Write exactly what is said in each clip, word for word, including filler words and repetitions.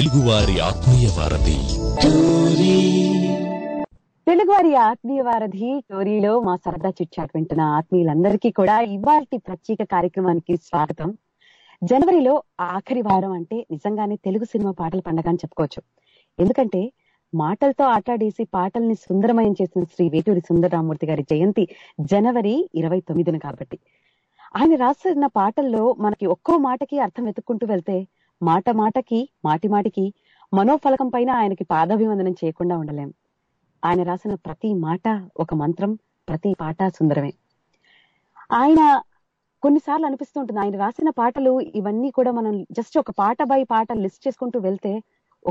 తెలుగువారి ఆత్మీయ వారధి. తెలుగువారి ఆత్మీయ వారధి టోరీలో మా సరదా చిట్చాట్ వింటున్న ఆత్మీయులందరికీ కూడా ఇవాల్టి ప్రత్యేక కార్యక్రమానికి స్వాగతం. జనవరిలో ఆఖరి వారం అంటే నిజంగానే తెలుగు సినిమా పాటల పండగ అని చెప్పుకోవచ్చు. ఎందుకంటే మాటలతో ఆటాడేసి పాటల్ని సుందరమయం చేసిన శ్రీ వేటూరి సుందరరామూర్తి గారి జయంతి జనవరి ఇరవై తొమ్మిదిన కాబట్టి ఆయన రాసిన పాటల్లో మనకి ఒక్కో మాటకి అర్థం వెతుక్కుంటూ వెళ్తే మాట మాటకి మాటి మాటికి మనోఫలకం పైన ఆయనకి పాదాభివందనం చేయకుండా ఉండలేం. ఆయన రాసిన ప్రతి మాట ఒక మంత్రం, ప్రతి పాట సుందరమే. ఆయన కొన్నిసార్లు అనిపిస్తూ ఉంటుంది, ఆయన రాసిన పాటలు ఇవన్నీ కూడా మనం జస్ట్ ఒక పాట బై పాట లిస్ట్ చేసుకుంటూ వెళ్తే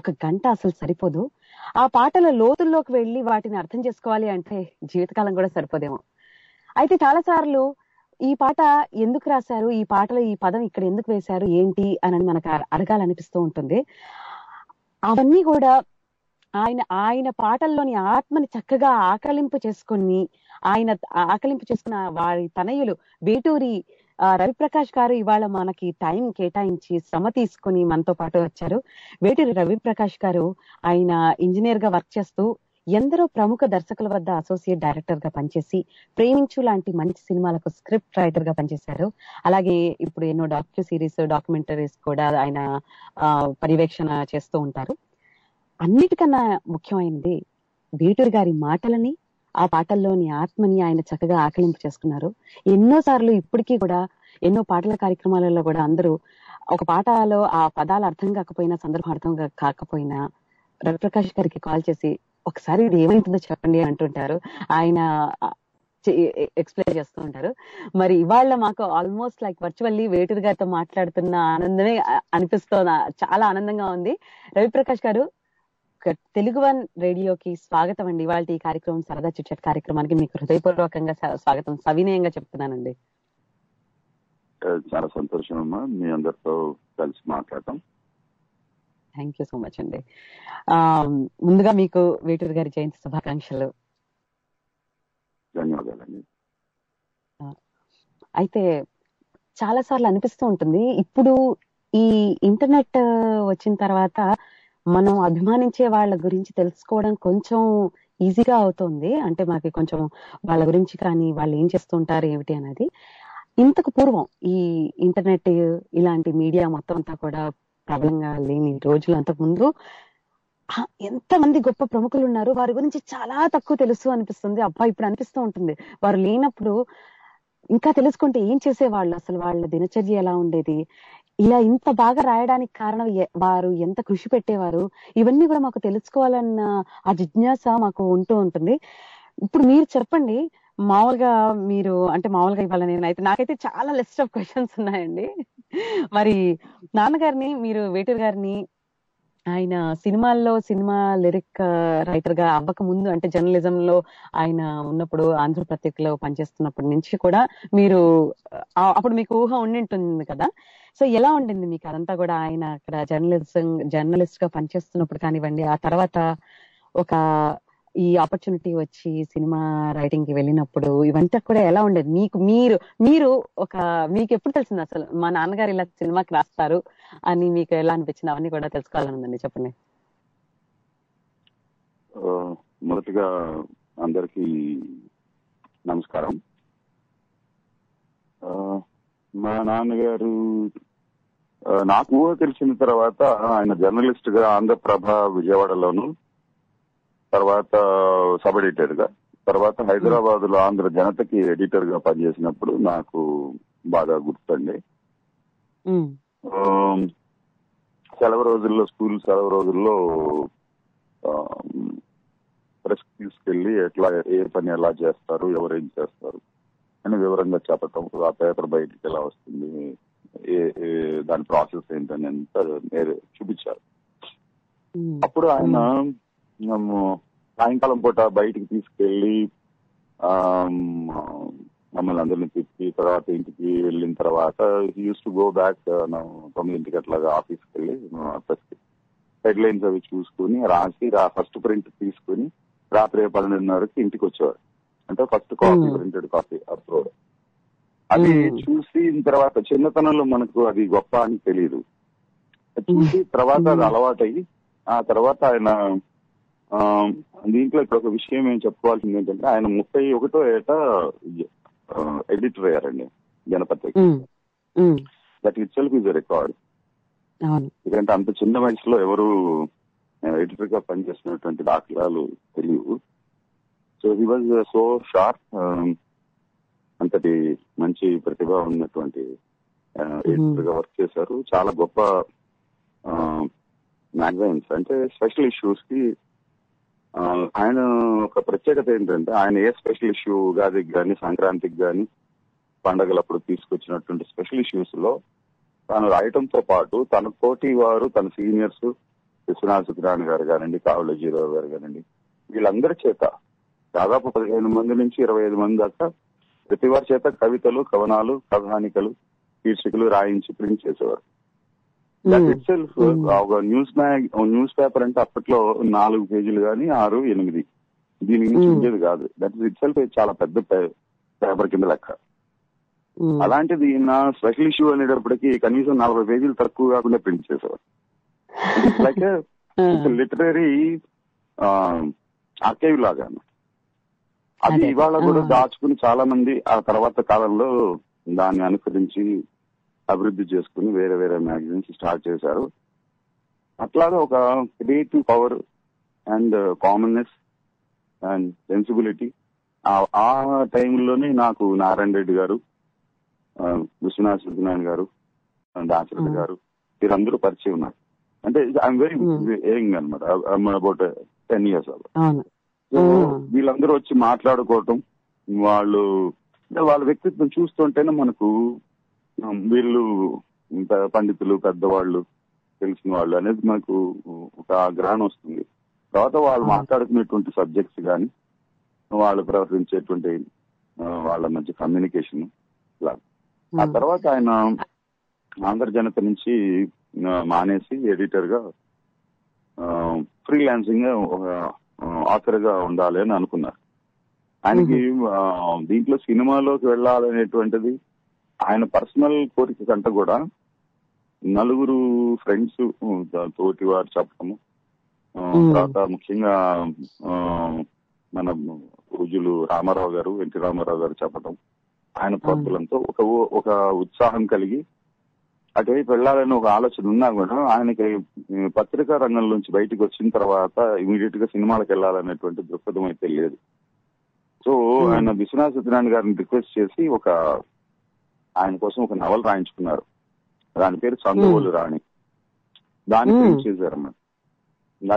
ఒక గంట అసలు సరిపోదు. ఆ పాటల లోతుల్లోకి వెళ్ళి వాటిని అర్థం చేసుకోవాలి అంటే జీవితకాలం కూడా సరిపోదేమో. అయితే చాలా సార్లు ఈ పాట ఎందుకు రాశారు, ఈ పాటలో ఈ పదం ఇక్కడ ఎందుకు వేశారు, ఏంటి అని మనకు అడగాలనిపిస్తూ ఉంటుంది. అవన్నీ కూడా ఆయన ఆయన పాటల్లోని ఆత్మని చక్కగా ఆకలింపు చేసుకుని ఆయన ఆకలింపు చేసుకున్న వారి తనయులు వేటూరి రవిప్రకాష్ గారు ఇవాళ మనకి టైం కేటాయించి శ్రమ తీసుకుని మనతో పాటు వచ్చారు. వేటూరి రవిప్రకాష్ గారు ఆయన ఇంజనీర్ గా వర్క్ చేస్తూ ఎందరో ప్రముఖ దర్శకుల వద్ద అసోసియేట్ డైరెక్టర్ గా పనిచేసి ప్రేమించు లాంటి మంచి సినిమాలకు స్క్రిప్ట్ రైటర్ గా పనిచేశారు. అలాగే ఇప్పుడు ఎన్నో డాక్యు సిరీస్, డాక్యుమెంటరీస్ కూడా ఆయన పర్యవేక్షణ చేస్తూ ఉంటారు. అన్నిటికన్నా ముఖ్యమైనది వేటూరి గారి మాటలని, ఆ పాటల్లోని ఆత్మని ఆయన చక్కగా ఆకలింపు చేసుకున్నారు. ఎన్నోసార్లు ఇప్పటికీ కూడా ఎన్నో పాటల కార్యక్రమాలలో కూడా అందరూ ఒక పాటలో ఆ పదాలు అర్థం కాకపోయినా, సందర్భం అర్థం కాకపోయినా రవిప్రకాష్ గారికి కాల్ చేసి ఒకసారి ఇది ఏమైంటుందో చెప్పండి అంటుంటారు. ఆయన ఎక్స్ప్లెయిన్ చేస్తూ ఉంటారు. మరి ఇవాళ మాకు ఆల్మోస్ట్ లైక్ వర్చువల్లీ వేటూరి గారితో మాట్లాడుతున్న ఆనందమే అనిపిస్తోంది. చాలా ఆనందంగా ఉంది. రవిప్రకాష్ గారు, తెలుగు వన్ రేడియోకి స్వాగతం అండి. ఇవాళ ఈ కార్యక్రమం సరదా చిట్చాట్ కార్యక్రమానికి మీకు హృదయపూర్వకంగా స్వాగతం సవినయంగా చెప్తున్నానండి. చాలా సంతోషం అమ్మా, మీ అందరితో కలిసి మాట్లాడటం. థ్యాంక్ యూ సో మచ్ అండి. ముందుగా మీకు వేటూరి గారి జయంతి శుభాకాంక్షలు. ధన్యవాదాలండి. అయితే చాలా సార్లు అనిపిస్తూ ఉంటుంది, ఇప్పుడు ఈ ఇంటర్నెట్ వచ్చిన తర్వాత మనం అభిమానించే వాళ్ళ గురించి తెలుసుకోవడం కొంచెం ఈజీగా అవుతుంది. అంటే మనకి కొంచెం వాళ్ళ గురించి కానీ, వాళ్ళు ఏం చేస్తుంటారు ఏమిటి అనేది. ఇంతకు పూర్వం ఈ ఇంటర్నెట్ ఇలాంటి మీడియా మొత్తం అంతా కూడా ప్రబలంగా లేని రోజులు, అంతకుముందు ఎంతమంది గొప్ప ప్రముఖులు ఉన్నారు, వారి గురించి చాలా తక్కువ తెలుసు అనిపిస్తుంది. అబ్బా ఇప్పుడు అనిపిస్తూ ఉంటుంది, వారు లేనప్పుడు ఇంకా తెలుసుకుంటే ఏం చేసేవాళ్ళు, అసలు వాళ్ళ దినచర్య ఎలా ఉండేది, ఇలా ఇంత బాగా రాయడానికి కారణం వారు ఎంత కృషి పెట్టేవారు, ఇవన్నీ కూడా మాకు తెలుసుకోవాలన్న ఆ జిజ్ఞాస మాకు ఉంటూ ఉంటుంది. ఇప్పుడు మీరు చెప్పండి, మామూలుగా మీరు అంటే మామూలుగా ఇవాళ నేనైతే నాకైతే చాలా లిస్ట్ ఆఫ్ క్వశ్చన్స్ ఉన్నాయండి. మరి నాన్నగారిని, మీరు వేటూరి గారిని, ఆయన సినిమాల్లో సినిమా లిరిక్ రైటర్ గా అవ్వక ముందు అంటే జర్నలిజం లో ఆయన ఉన్నప్పుడు ఆంధ్రపత్రికలో పనిచేస్తున్నప్పటి నుంచి కూడా మీరు, అప్పుడు మీకు ఊహ ఉండింటుంది కదా, సో ఎలా ఉండింది మీకు అదంతా కూడా? ఆయన అక్కడ జర్నలిజం జర్నలిస్ట్ గా పనిచేస్తున్నప్పుడు కానివ్వండి, ఆ తర్వాత ఒక ఈ ఆపర్చునిటీ వచ్చి సినిమా రైటింగ్ కి వెళ్ళినప్పుడు ఇవంతా కూడా ఎలా ఉండేది మీకు? మీరు మీరు ఒక మీకు ఎప్పుడు తెలిసింది అసలు మా నాన్నగారు ఇలా సినిమాకి రాస్తారు అని మీకు ఎలా అనిపించింది? అవన్నీ కూడా తెలుసుకోవాలనుందండి, చెప్పండి. మొదటిగా అందరికి నమస్కారం. మా నాన్నగారు నాకు తెలిసిన తర్వాత ఆయన జర్నలిస్ట్ గా ఆంధ్రప్రభ విజయవాడలోను, తర్వాత సబ్ ఎడిటర్ గా, తర్వాత హైదరాబాద్ లో ఆంధ్ర జనతకి ఎడిటర్ గా పనిచేసినప్పుడు నాకు బాగా గుర్తుంది. సెలవు రోజుల్లో, స్కూల్ సెలవు రోజుల్లో ప్రెస్ తీసుకెళ్లి ఎట్లా ఏ పని ఎలా చేస్తారు, ఎవరేం చేస్తారు అని వివరంగా చెప్పటం, ఆ పేపర్ బయటికి ఎలా వస్తుంది, ఏ దాని ప్రాసెస్ ఏంటని అంతా చూపించారు. అప్పుడు ఆయన సాయంకాలం పూట బయటికి తీసుకెళ్లి మమ్మల్ని అందరినీ తిప్పి, తర్వాత ఇంటికి వెళ్ళిన తర్వాత యూస్ టు గో బ్యాక్ తొమ్మిదింటికి అట్లాగా ఆఫీస్కి వెళ్ళి ఆఫీస్కి హెడ్ లైన్స్ అవి చూసుకుని రాసి ఫస్ట్ ప్రింట్ తీసుకుని రాత్రి పన్నెండున్నరకి ఇంటికి వచ్చేవారు. అంటే first copy, printed copy upload. అది చూసిన తర్వాత చిన్నతనంలో మనకు అది గొప్ప అని తెలియదు, చూసి తర్వాత అది అలవాటయ్యి ఆ తర్వాత ఆయన దీంట్లో ఇక్కడ ఒక విషయం ఏం చెప్పుకోవాల్సింది ఏంటంటే ఆయన ముప్పై ఒకటో ఏట ఎడిటర్ అయ్యారండి Janapatrika. That itself is a record. ఎందుకంటే అంత చిన్న వయసులో ఎవరు ఎడిటర్ గా పనిచేస్తున్నటువంటి దాఖలాలు తెలియవు. So he was so sharp, అంతటి మంచి ప్రతిభ ఉన్నటువంటి ఎడిటర్ గా వర్క్ చేశారు. చాలా గొప్ప మ్యాగజైన్స్ అంటే స్పెషల్ ఇష్యూస్ కి ఆయన ఒక ప్రత్యేకత ఏంటంటే ఆయన ఏ స్పెషల్ ఇష్యూ ఉగాదికి కానీ సంక్రాంతికి కానీ పండగలప్పుడు తీసుకొచ్చినటువంటి స్పెషల్ ఇష్యూస్ లో తాను రాయటంతో పాటు తన తోటి వారు తన సీనియర్స్ విశ్వనాథ సత్యనారాయణ గారు కానివ్వండి, రామోజీరావు గారు కానివ్వండి, వీళ్ళందరి చేత దాదాపు పదిహేను మంది నుంచి ఇరవై ఐదు మంది దాకా ప్రతి వారి చేత కవితలు, కవనాలు, కథానికలు, శీర్షికలు రాయించి ప్రింట్ చేసేవారు. ఇట్ సెల్ఫ్ ఒక న్యూస్ న్యూస్ పేపర్ అంటే అప్పట్లో నాలుగు పేజీలు కానీ ఆరు ఎనిమిది దీనికి మించి ఉండేది కాదు. దట్ ఇస్ ఇట్ సెల్ఫ్ చాలా పెద్ద పేపర్ కింద లెక్క. అలాంటిది నా స్పెషల్ ఇష్యూ అనేటప్పటికీ కనీసం నలభై పేజీలు తక్కువ కాకుండా ప్రింట్ చేసేవారు. లైక్ లిటరీ ఆర్కైవ్ లాగా అది ఇవాళ కూడా దాచుకుని చాలా మంది ఆ తర్వాత కాలంలో దాన్ని అనుసరించి అభివృద్ధి చేసుకుని వేరే వేరే మ్యాగజైన్స్ స్టార్ట్ చేశారు. అట్లాగే ఒక creative power and commonness and sensibility ఆ టైంలోనే నాకు నారాయణరెడ్డి గారు, విశ్వనాథ సత్యనారాయణ గారు, దాశరథి గారు వీరందరూ పరిచయం ఉన్నారు. అంటే ఐఎమ్ వెరీ యంగ్ అనమాట, about ten years about. So వీళ్ళందరూ వచ్చి మాట్లాడుకోవటం, వాళ్ళు అంటే వాళ్ళ వ్యక్తిత్వం చూస్తుంటేనే మనకు వీళ్ళు పండితులు, పెద్దవాళ్ళు, తెలిసిన వాళ్ళు అనేది మనకు ఒక గ్రహణం వస్తుంది. తర్వాత వాళ్ళు మాట్లాడుకునేటువంటి సబ్జెక్ట్స్ కానీ వాళ్ళు ప్రవర్తించేటువంటి వాళ్ళ మధ్య కమ్యూనికేషన్ ఇలా. ఆ తర్వాత ఆయన ఆంధ్ర జనత నుంచి మానేసి ఎడిటర్ గా ఫ్రీలాన్సింగ్ గా ఒక ఆథర్ గా ఉండాలి అని అనుకున్నారు. ఆయనకి దీంట్లో సినిమాలోకి వెళ్ళాలనేటువంటిది ఆయన పర్సనల్ కోరిక కంటే కూడా నలుగురు ఫ్రెండ్స్ తోటి వారు చెప్పడము, తర్వాత ముఖ్యంగా మన పూజలు రామారావు గారు, ఎన్టీ రామారావు గారు చెప్పడం, ఆయన ప్రబలంతో ఒక ఒక ఉత్సాహం కలిగి అటువైపు వెళ్ళాలని ఒక ఆలోచన ఉన్నా కూడా ఆయనకి పత్రికా రంగం నుంచి బయటకు వచ్చిన తర్వాత ఇమీడియట్ గా సినిమాలకు వెళ్ళాలనేటువంటి దృక్పథం అయితే లేదు. సో ఆయన విశ్వనాథ సత్యనారాయణ గారిని రిక్వెస్ట్ చేసి ఒక ఆయన కోసం ఒక నవల రాయించుకున్నారు. దాని పేరు చంద్రమౌళి రాణి. దాన్ని ప్రింట్ చేశారు అన్నమాట.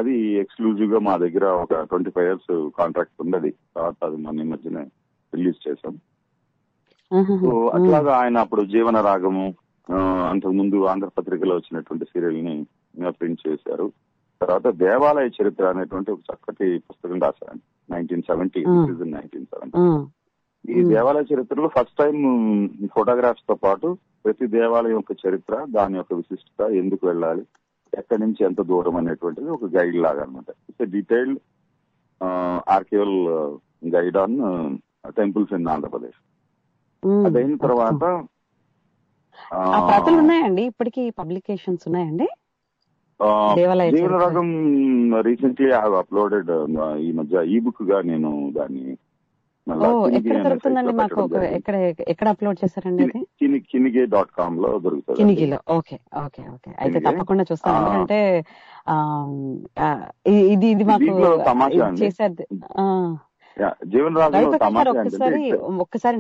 అది ఎక్స్క్లూజివ్ గా మా దగ్గర ఒక ట్వంటీ ఫైవ్ ఇయర్స్ కాంట్రాక్ట్ ఉంది. తర్వాత అది మన ఈ మధ్యనే రిలీజ్ చేశాం. సో అట్లాగా ఆయన అప్పుడు జీవన రాగము, అంతకు ముందు ఆంధ్రపత్రికలో వచ్చినటువంటి సీరియల్ ని ప్రింట్ చేశారు. తర్వాత దేవాలయ చరిత్ర అనేటువంటి ఒక చక్కటి పుస్తకం రాశారు nineteen seventy season nineteen seventy ఈ దేవాలయ చరిత్రలో ఫస్ట్ టైం ఫోటోగ్రాఫ్స్ తో పాటు ప్రతి దేవాలయం యొక్క చరిత్ర, దాని యొక్క విశిష్టత, ఎందుకు వెళ్ళాలి, ఎక్కడి నుంచి ఎంత దూరం అనేటువంటిది ఒక గైడ్ లాగా అనమాట. It's a detailed archival guide on temples in Andhra Pradesh. అదైన తర్వాత ఉన్నాయండి ఇప్పటికీ పబ్లికేషన్స్ ఉన్నాయండి. జీవన రాగం రీసెంట్లీ ఐ హావ్ అప్లోడెడ్ ఈ మధ్య ఈ బుక్ గా నేను దాన్ని ఒక్కసారి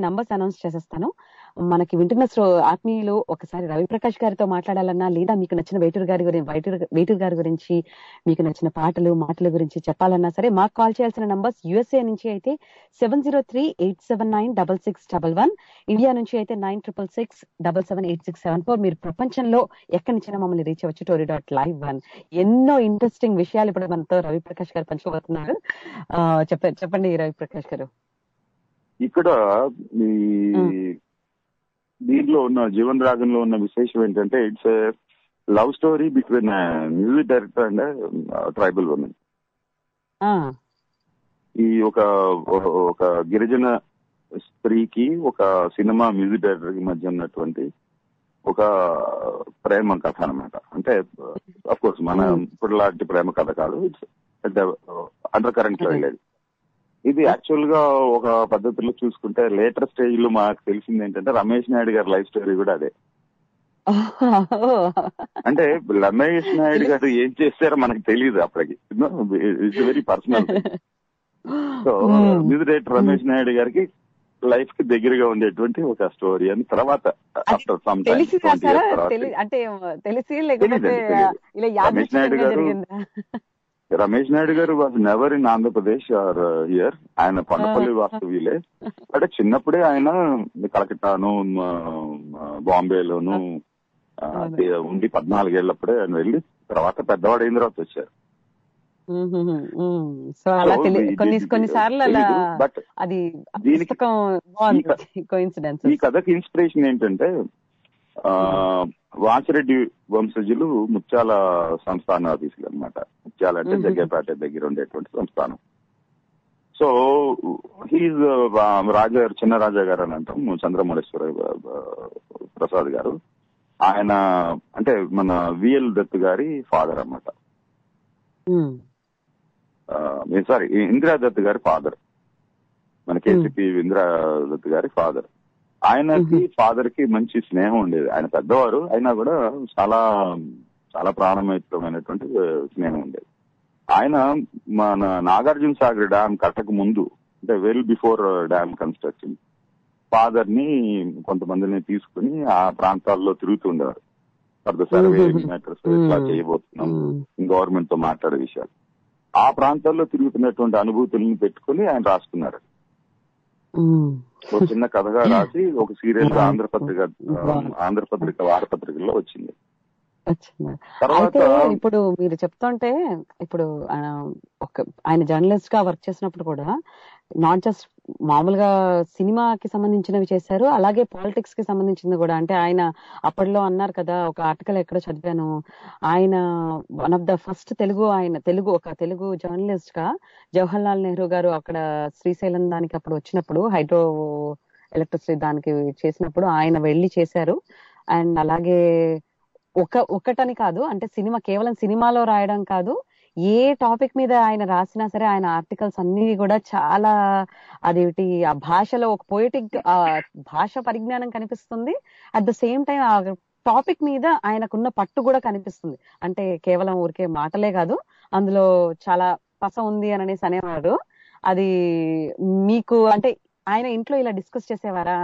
నంబర్స్ అనౌన్స్ చేసేస్తాను. మనకి వింటున్న ఆత్మీయులు ఒకసారి రవిప్రకాష్ గారితో మాట్లాడాలన్నా, లేదా మీకు నచ్చిన వేటూరి గారి గురించి వేటూరి గారి గురించి మీకు నచ్చిన పాటలు, మాటల గురించి చెప్పాలన్నా సరే మాకు కాల్ చేయాల్సిన నంబర్స్ యూఎస్ఏ నుంచి అయితే seven zero three eight seven nine double six double one India నుంచి అయితే nine triple six double seven eight six seven four మీరు ప్రపంచంలో ఎక్కడి నుంచైనా మమ్మల్ని రీచ్ అవ్వచ్చు. టోరీ డాట్ లైవ్ వన్ ఎన్నో ఇంట్రెస్టింగ్ విషయాలు ఇప్పుడు మనతో రవిప్రకాష్ గారు పంచుకోబోతున్నారు. చెప్పండి చెప్పండి రవిప్రకాష్ గారు. ఇక్కడ దీంట్లో ఉన్న జీవన్ రాగంలో ఉన్న విశేషం ఏంటంటే it's a love story between music director and tribal women. ఈ ఒక ఒక గిరిజన స్త్రీకి ఒక సినిమా మ్యూజిక్ డైరెక్టర్ కి మధ్య ఉన్నటువంటి ఒక ప్రేమ కథ అనమాట. అంటే అఫ్ కోర్స్ మన ఇప్పుడు లాంటి ప్రేమ కథ కాదు, ఇట్స్ అండర్ కరెంట్ లో వెళ్ళేది. ఇది యాక్చువల్ గా ఒక పద్ధతిలో చూసుకుంటే లేటర్ స్టేజ్ లో మాకు తెలిసింది ఏంటంటే రమేష్ నాయుడు గారి లైఫ్ స్టోరీ కూడా అదే. అంటే రమేష్ నాయుడు గారు ఏం చేస్తారో మనకు తెలియదు అప్పటికి, it's very personal. So music director Ramesh Naidu గారికి లైఫ్ కి దగ్గరగా ఉండేటువంటి ఒక స్టోరీ అని తర్వాత అంటే రమేష్ నాయుడు గారు Ramesh Naidu garu was never in Andhra Pradesh or here. ఆయన కొండపల్లి వాస్తవ్యులే. అంటే చిన్నప్పుడే ఆయన కలకట్టాను బాంబేలోను ఉండి పద్నాలుగేళ్లప్పుడే ఆయన వెళ్ళి తర్వాత పెద్దవాడైన తర్వాత వచ్చారు. ఈ కథకి ఇన్స్పిరేషన్ ఏంటంటే వాసిరెడ్డి వంశజులు ముత్యాల సంస్థాన ఆఫీసులు అనమాట. ముత్యాల అంటే జగ్గేపేట దగ్గర ఉండేటువంటి సంస్థానం. సో హీజ్ రాజా చిన్న రాజా గారు అని అంటాం, చంద్రమౌళేశ్వర ప్రసాద్ గారు. ఆయన అంటే మన విఎల్ దత్ గారి ఫాదర్ అనమాట. సారీ, ఇందిరా దత్ గారి ఫాదర్, మన కేసీపీ ఇందిరా దత్ గారి ఫాదర్. ఆయనకి ఫాదర్ కి మంచి స్నేహం ఉండేది. ఆయన పెద్దవారు అయినా కూడా చాలా చాలా ప్రాణమైనటువంటి స్నేహం ఉండేది. ఆయన మన నాగార్జున సాగర్ డ్యామ్ కట్టక ముందు, అంటే well before dam construction, father ని కొంతమందిని తీసుకుని ఆ ప్రాంతాల్లో తిరుగుతుండేవారు. ఫర్ ద సర్వే మ్యాటర్స్ ఇట్లా చేయబోతున్నాం, గవర్నమెంట్ తో మాట్లాడే విషయాలు, ఆ ప్రాంతాల్లో తిరుగుతున్నటువంటి అనుభూతులను పెట్టుకుని ఆయన రాసుకున్నారు. ఒక చిన్న కథగా రాసి ఒక సీరియల్ ఆంధ్రపత్రిక ఆంధ్రపత్రిక వారపత్రికల్లో వచ్చింది. అయితే ఇప్పుడు మీరు చెప్తుంటే, ఇప్పుడు ఒక ఆయన జర్నలిస్ట్ గా వర్క్ చేసినప్పుడు కూడా నాట్ జస్ట్ మామూలుగా సినిమాకి సంబంధించినవి చేశారు, అలాగే పాలిటిక్స్ కి సంబంధించింది కూడా. అంటే ఆయన అప్పట్లో అన్నారు కదా, ఒక ఆర్టికల్ ఎక్కడో చదివాను, ఆయన one of the first Telugu ఆయన తెలుగు ఒక తెలుగు జర్నలిస్ట్ గా జవహర్ లాల్ నెహ్రూ గారు అక్కడ శ్రీశైలం దానికి అప్పుడు వచ్చినప్పుడు హైడ్రో ఎలక్ట్రిసిటీ దానికి చేసినప్పుడు ఆయన వెళ్ళి చేశారు. అండ్ అలాగే ఒక ఒక్కటని కాదు, అంటే సినిమా కేవలం సినిమాలో రాయడం కాదు, ఏ టాపిక్ మీద ఆయన రాసినా సరే ఆయన ఆర్టికల్స్ అన్ని కూడా చాలా అదేమిటి ఆ భాషలో ఒక పోయిటిక్ భాష పరిజ్ఞానం కనిపిస్తుంది. అట్ ద సేమ్ టైం ఆ టాపిక్ మీద ఆయనకున్న పట్టు కూడా కనిపిస్తుంది. అంటే కేవలం ఊరికే మాటలే కాదు, అందులో చాలా పస ఉంది అని అనేసి అనేవారు. అది మీకు అంటే ఆయన ఇంట్లో ఇలా డిస్కస్ చేసేవారా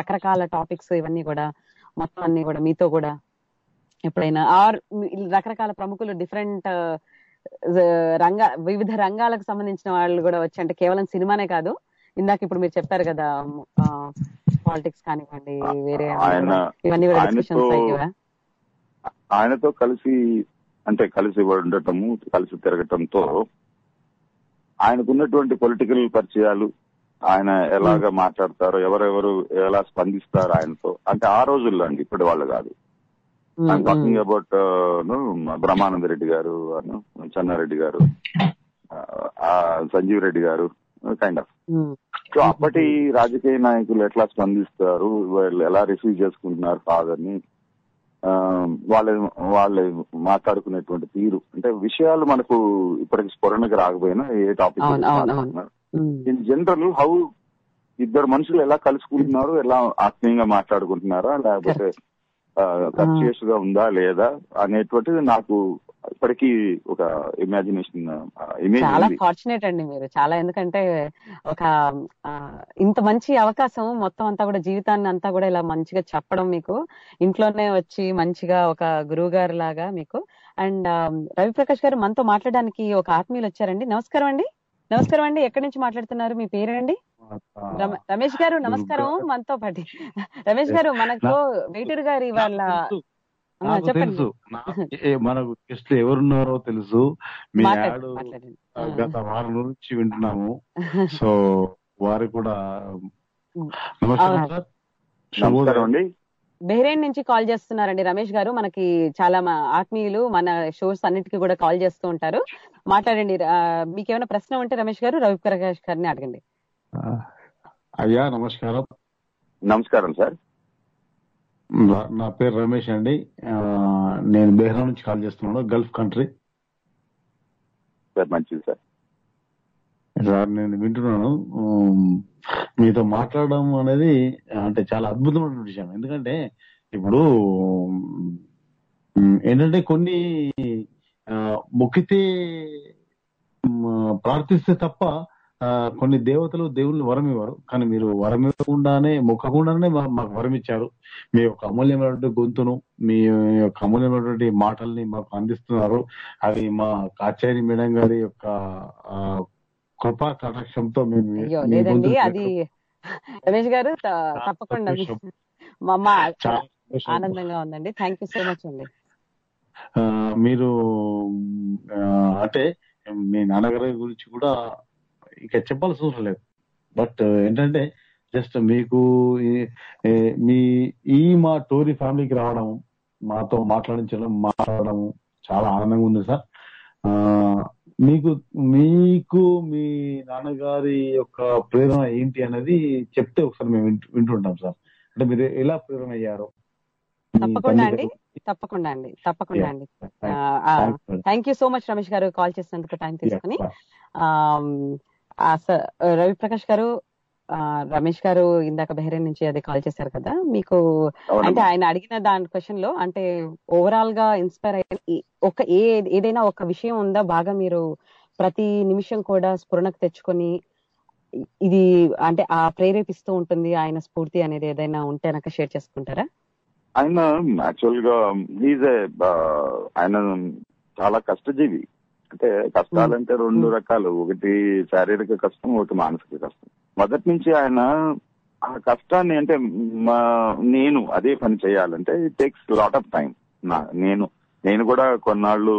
రకరకాల టాపిక్స్ ఇవన్నీ కూడా, మొత్తం అన్ని కూడా మీతో కూడా ఎప్పుడైనా? ఆర్ రకరకాల ప్రముఖులు డిఫరెంట్ రంగ వివిధ రంగాలకు సంబంధించిన వాళ్ళు కూడా వచ్చి, అంటే కేవలం సినిమానే కాదు, ఇందాక ఇప్పుడు మీరు చెప్పారు కదా పాలిటిక్స్ కానివ్వండి వేరే ఇవన్నీ కూడా డిస్కషన్స్ అయ్యేవా? ఆయనతో కలిసి అంటే కలిసి ఉండటము, కలిసి తిరగటంతో ఆయనకున్నటువంటి పొలిటికల్ పరిచయాలు, ఆయన ఎలాగా మాట్లాడతారో, ఎవరెవరు ఎలా స్పందిస్తారు ఆయనతో, అంటే ఆ రోజుల్లో అండి, ఇప్పటి వాళ్ళు కాదు. I'm talking about Brahmananda Reddy garu, Chennareddy గారు, సంజీవ్ రెడ్డి గారు కైండ్ ఆఫ్. సో అప్పటి రాజకీయ నాయకులు ఎట్లా స్పందిస్తారు, వాళ్ళు ఎలా రిసీవ్ చేసుకుంటున్నారు ఫాదర్ ని, వాళ్ళ వాళ్ళు మాట్లాడుకునేటువంటి తీరు, అంటే విషయాలు మనకు ఇప్పటికి స్ఫురణకు రాకపోయినా a topic in general how ఇద్దరు మనుషులు ఎలా కలుసుకుంటున్నారు, ఎలా ఆత్మీయంగా మాట్లాడుకుంటున్నారా, లేకపోతే కన్షియస్ గా ఉందా లేదా అనేటువంటిది నాకు ఇప్పటికీ ఒక ఇమాజినేషన్ ఇమేజ్. చాలా ఫార్చునేట్ అండి మీరు చాలా, ఎందుకంటే ఒక ఇంత మంచి అవకాశం మొత్తం అంతా కూడా జీవితాన్ని అంతా కూడా ఇలా మంచిగా చెప్పడం, మీకు ఇంట్లోనే వచ్చి మంచిగా ఒక గురువు గారు లాగా మీకు. అండ్ రవిప్రకాష్ గారు మనతో మాట్లాడడానికి ఒక ఆత్మీయులు వచ్చారండి. నమస్కారం అండి. నమస్కారం అండి. ఎక్కడి నుంచి మాట్లాడుతున్నారు? మీ పేరేండి? రమేష్ గారు నమస్కారం. మనతో పాటి రమేష్ గారు, మనకు వేటూరి గారి వాళ్ళ తెలుసు, మనకు గెస్ట్ ఎవరున్నారో తెలుసు. మీ యాడ్ గత వారం నుంచి వింటున్నాము, సో వారు కూడా నమస్కారం సార్. నమస్కారం అండి. బెహ్రెయిన్ నుంచి కాల్ చేస్తున్నారండి రమేష్ గారు. మనకి చాలా ఆత్మీయులు మన షోస్ అన్నిటికీ కూడా కాల్ చేస్తూ ఉంటారు. మాట్లాడండి. మీకేమైనా ప్రశ్న ఉంటే రమేష్ గారు రవిప్రకాష్ గారిని అడగండి. అయ్యా నమస్కారం. నమస్కారం సార్. నా పేరు రమేష్ అండి. నేను బెహ్రాన్ నుంచి కాల్ చేస్తున్నాను, గల్ఫ్ కంట్రీ. మంచిది సార్. సార్ నేను వింటున్నాను, మీతో మాట్లాడడం అనేది అంటే చాలా అద్భుతమైన విషయం. ఎందుకంటే ఇప్పుడు ఏంటంటే కొన్ని మొక్కితే ప్రార్థిస్తే తప్ప కొన్ని దేవతలు దేవుళ్ళు వరం ఇవ్వరు, కానీ మీరు వరం ఇవ్వకుండానే మొక్కకుండానే మాకు వరం ఇచ్చారు. మీ యొక్క అమూల్యమైనటువంటి గొంతును, మీ యొక్క అమూల్యమైనటువంటి మాటల్ని మాకు అందిస్తున్నారు. అవి మా కాచారి మేడం గారి యొక్క కృపా కటాక్షంతో మేము. అది రమేష్ గారు తప్పకుండా ఆనందంగా ఉందండి. థ్యాంక్ యూ సో మచ్ అండి. మీరు అంటే మీ నాన్నగారి గురించి కూడా ఇక చెప్పాల్సి అవసరం లేదు, బట్ ఏంటంటే జస్ట్ మీకు మీ ఈ మా టోరీ ఫ్యామిలీకి రావడం, మాతో మాట్లాడించడం మాట్లాడడం చాలా ఆనందంగా ఉంది సార్. మీకు మీకు మీ నాన్నగారి యొక్క ప్రేరణ ఏంటి అనేది చెప్తే ఒకసారి మేము వింటుంటాం సార్. అంటే మీరు ఎలా ప్రేరణ అయ్యారు? తప్పకుండా అండి, తప్పకుండా అండి, తప్పకుండా అండి. Thank you so much Ramesh గారు కాల్ చేసినందుకు, టైం తీసుకుని. రవిప్రకాష్ గారు, రమేష్ గారు ఇందాక బెహ్రెన్ నుంచి అదే కాల్ చేశారు కదా మీకు. అంటే ఆయన అడిగిన దాని క్వశ్చన్ లో అంటే ఓవరాల్ గా ఇన్స్పైర్ అయ్యి ఒక ఏ ఏదైనా ఒక విషయం ఉందా బాగా మీరు ప్రతి నిమిషం కూడా స్ఫురణకు తెచ్చుకొని ఇది అంటే ఆ ప్రేరేపిస్తూ ఉంటుంది ఆయన స్ఫూర్తి అనేది ఏదైనా ఉంటే నాకు షేర్ చేసుకుంటారా? ఆయన యాక్చువల్ గా ఈజ్ ఆయన చాలా కష్టజీవి. అంటే కష్టాలంటే రెండు రకాలు, ఒకటి శారీరక కష్టం, ఒకటి మానసిక కష్టం. మొదటి నుంచి ఆయన ఆ కష్టాన్ని అంటే మా నేను అదే పని చేయాలంటే it takes lot of time. నా నేను నేను కూడా కొన్నాళ్ళు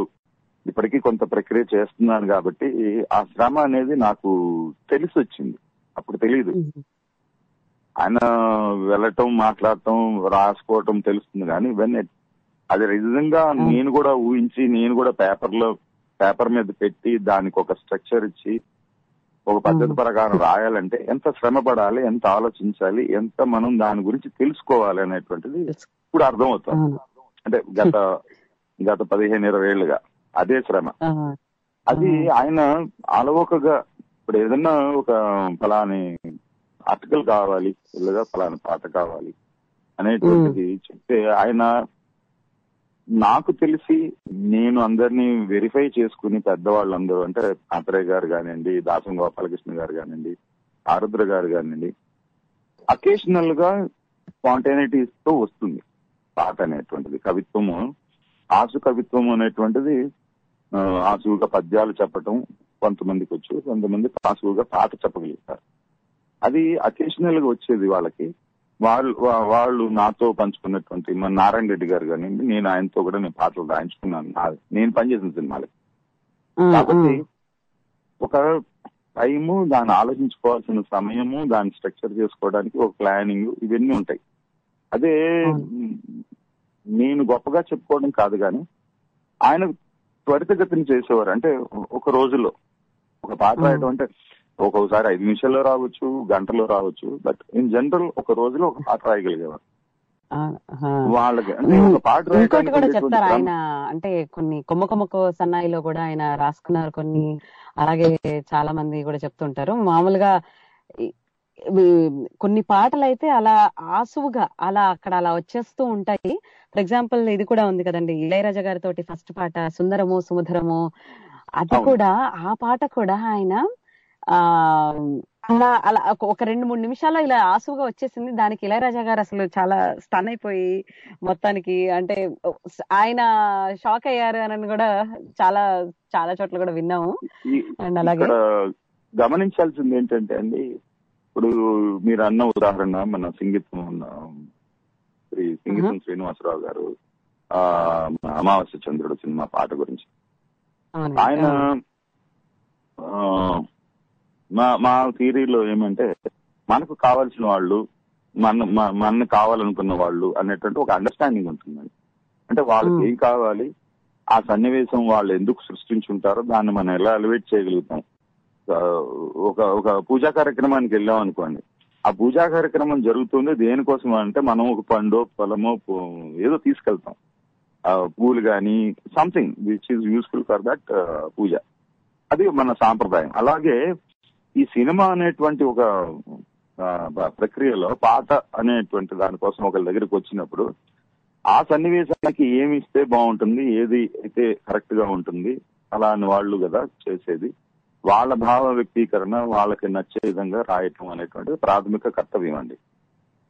ఇప్పటికీ కొంత ప్రక్రియ చేస్తున్నాను కాబట్టి ఆ శ్రమ అనేది నాకు తెలిసి వచ్చింది, అప్పుడు తెలియదు. ఆయన వెళ్ళటం, మాట్లాడటం, రాసుకోవటం తెలుస్తుంది, కానీ ఇవన్నీ అదే నిజంగా నేను కూడా ఊహించి నేను కూడా పేపర్లో పేపర్ మీద పెట్టి దానికి ఒక స్ట్రక్చర్ ఇచ్చి ఒక పద్ధతి ప్రకారం రాయాలంటే ఎంత శ్రమ పడాలి, ఎంత ఆలోచించాలి, ఎంత మనం దాని గురించి తెలుసుకోవాలి అనేటువంటిది ఇప్పుడు అర్థం అవుతుంది. అంటే గత గత పదిహేను ఇరవై ఏళ్ళుగా అదే శ్రమ. అది ఆయన అలవోకగా ఇప్పుడు ఏదన్నా ఒక ఫలాని ఆర్టికల్ కావాలి లేదా ఫలాని పాట కావాలి అనేటువంటిది చెప్తే ఆయన నాకు తెలిసి నేను అందరినీ వెరిఫై చేసుకుని పెద్దవాళ్ళందరూ అంటే ఆత్రేయ గారు కానివ్వండి, దాసం గోపాలకృష్ణ గారు కానివ్వండి, ఆరుద్ర గారు కానివ్వండి, అకేషనల్ గా స్పాంటేనిటీస్ తో వస్తుంది పాట అనేటువంటిది. కవిత్వము, ఆసు కవిత్వం అనేటువంటిది ఆసువుగా పద్యాలు చెప్పటం కొంతమందికి వచ్చు, కొంతమంది ఆసువుగా పాట చెప్పగలుగుతారు. అది అకేషనల్ గా వచ్చేది వాళ్ళకి. వాళ్ళు వాళ్ళు నాతో పంచుకున్నటువంటి మన నారాయణరెడ్డి గారు కానీ నేను ఆయనతో కూడా నేను పాటలు రాయించుకున్నాను నేను పనిచేసిన సినిమాలకి. కాబట్టి ఒక టైము, దాన్ని ఆలోచించుకోవాల్సిన సమయము, దాన్ని స్ట్రక్చర్ చేసుకోవడానికి ఒక ప్లానింగ్, ఇవన్నీ ఉంటాయి. అదే నేను గొప్పగా చెప్పుకోవడం కాదు, కానీ ఆయన త్వరితగతిని చేసేవారు. అంటే ఒక రోజులో ఒక పాట రాయడం అంటే ఒక్కొక్కసారి ఐదు నిమిషాల్లో రావచ్చు, గంటలో రావచ్చు, బట్ ఇన్ జనరల్ ఒక రోజులో ఒక పాట రాయగలిగేవారు వాళ్ళకి. ఇంకోటి కూడా చెప్తారు ఆయన అంటే కొన్ని కొమ్మ కొమ్మకు సన్నాయిలో కూడా ఆయన రాసుకున్నారు కొన్ని. అలాగే చాలా మంది కూడా చెప్తుంటారు మామూలుగా కొన్ని పాటలు అయితే అలా ఆసువుగా అలా అక్కడ అలా వచ్చేస్తూ ఉంటాయి. ఫర్ ఎగ్జాంపుల్ ఇది కూడా ఉంది కదండి, ఇళయరాజ గారితో ఫస్ట్ పాట సుందరము సుమధురము, అది కూడా ఆ పాట కూడా ఆయన అలా అలా ఒక రెండు మూడు నిమిషాల్లో ఇలా ఆసువుగా వచ్చేసింది. దానికి ఇళయరాజా గారు అసలు చాలా స్టన్ అయిపోయి మొత్తానికి అంటే ఆయన షాక్ అయ్యారు అని కూడా చాలా చాలా చోట్ల కూడా విన్నాము. అండ్ అలాగే గమనించాల్సింది ఏంటంటే అండి, ఇప్పుడు మీరు అన్న ఉదాహరణ మన సింగీతం శ్రీ సింగీతం శ్రీనివాసరావు గారు ఆ అమావాస్య చంద్రుడు సినిమా పాట గురించి ఆయన మా మా థియరీలో ఏమంటే మనకు కావాల్సిన వాళ్ళు మన మన కావాలనుకున్న వాళ్ళు అనేటువంటి ఒక అండర్స్టాండింగ్ ఉంటుందండి. అంటే వాళ్ళకి ఏం కావాలి, ఆ సన్నివేశం వాళ్ళు ఎందుకు సృష్టించుంటారో దాన్ని మనం ఎలా ఎలివేట్ చేయగలుగుతాం. ఒక ఒక పూజా కార్యక్రమానికి వెళ్ళాం అనుకోండి, ఆ పూజా కార్యక్రమం జరుగుతుంది దేనికోసం అంటే మనం ఒక పండు పొలము ఏదో తీసుకెళ్తాం, పూలు కానీ something which is useful for that puja. అది మన సాంప్రదాయం. అలాగే ఈ సినిమా అనేటువంటి ఒక ప్రక్రియలో పాట అనేటువంటి దానికోసం ఒకరి దగ్గరికి వచ్చినప్పుడు ఆ సన్నివేశానికి ఏమి ఇస్తే బాగుంటుంది, ఏది అయితే కరెక్ట్ గా ఉంటుంది, అలా అని వాళ్ళు కదా చేసేది, వాళ్ళ భావ వ్యక్తీకరణ వాళ్ళకి నచ్చే విధంగా రాయటం అనేటువంటిది ప్రాథమిక కర్తవ్యం అండి.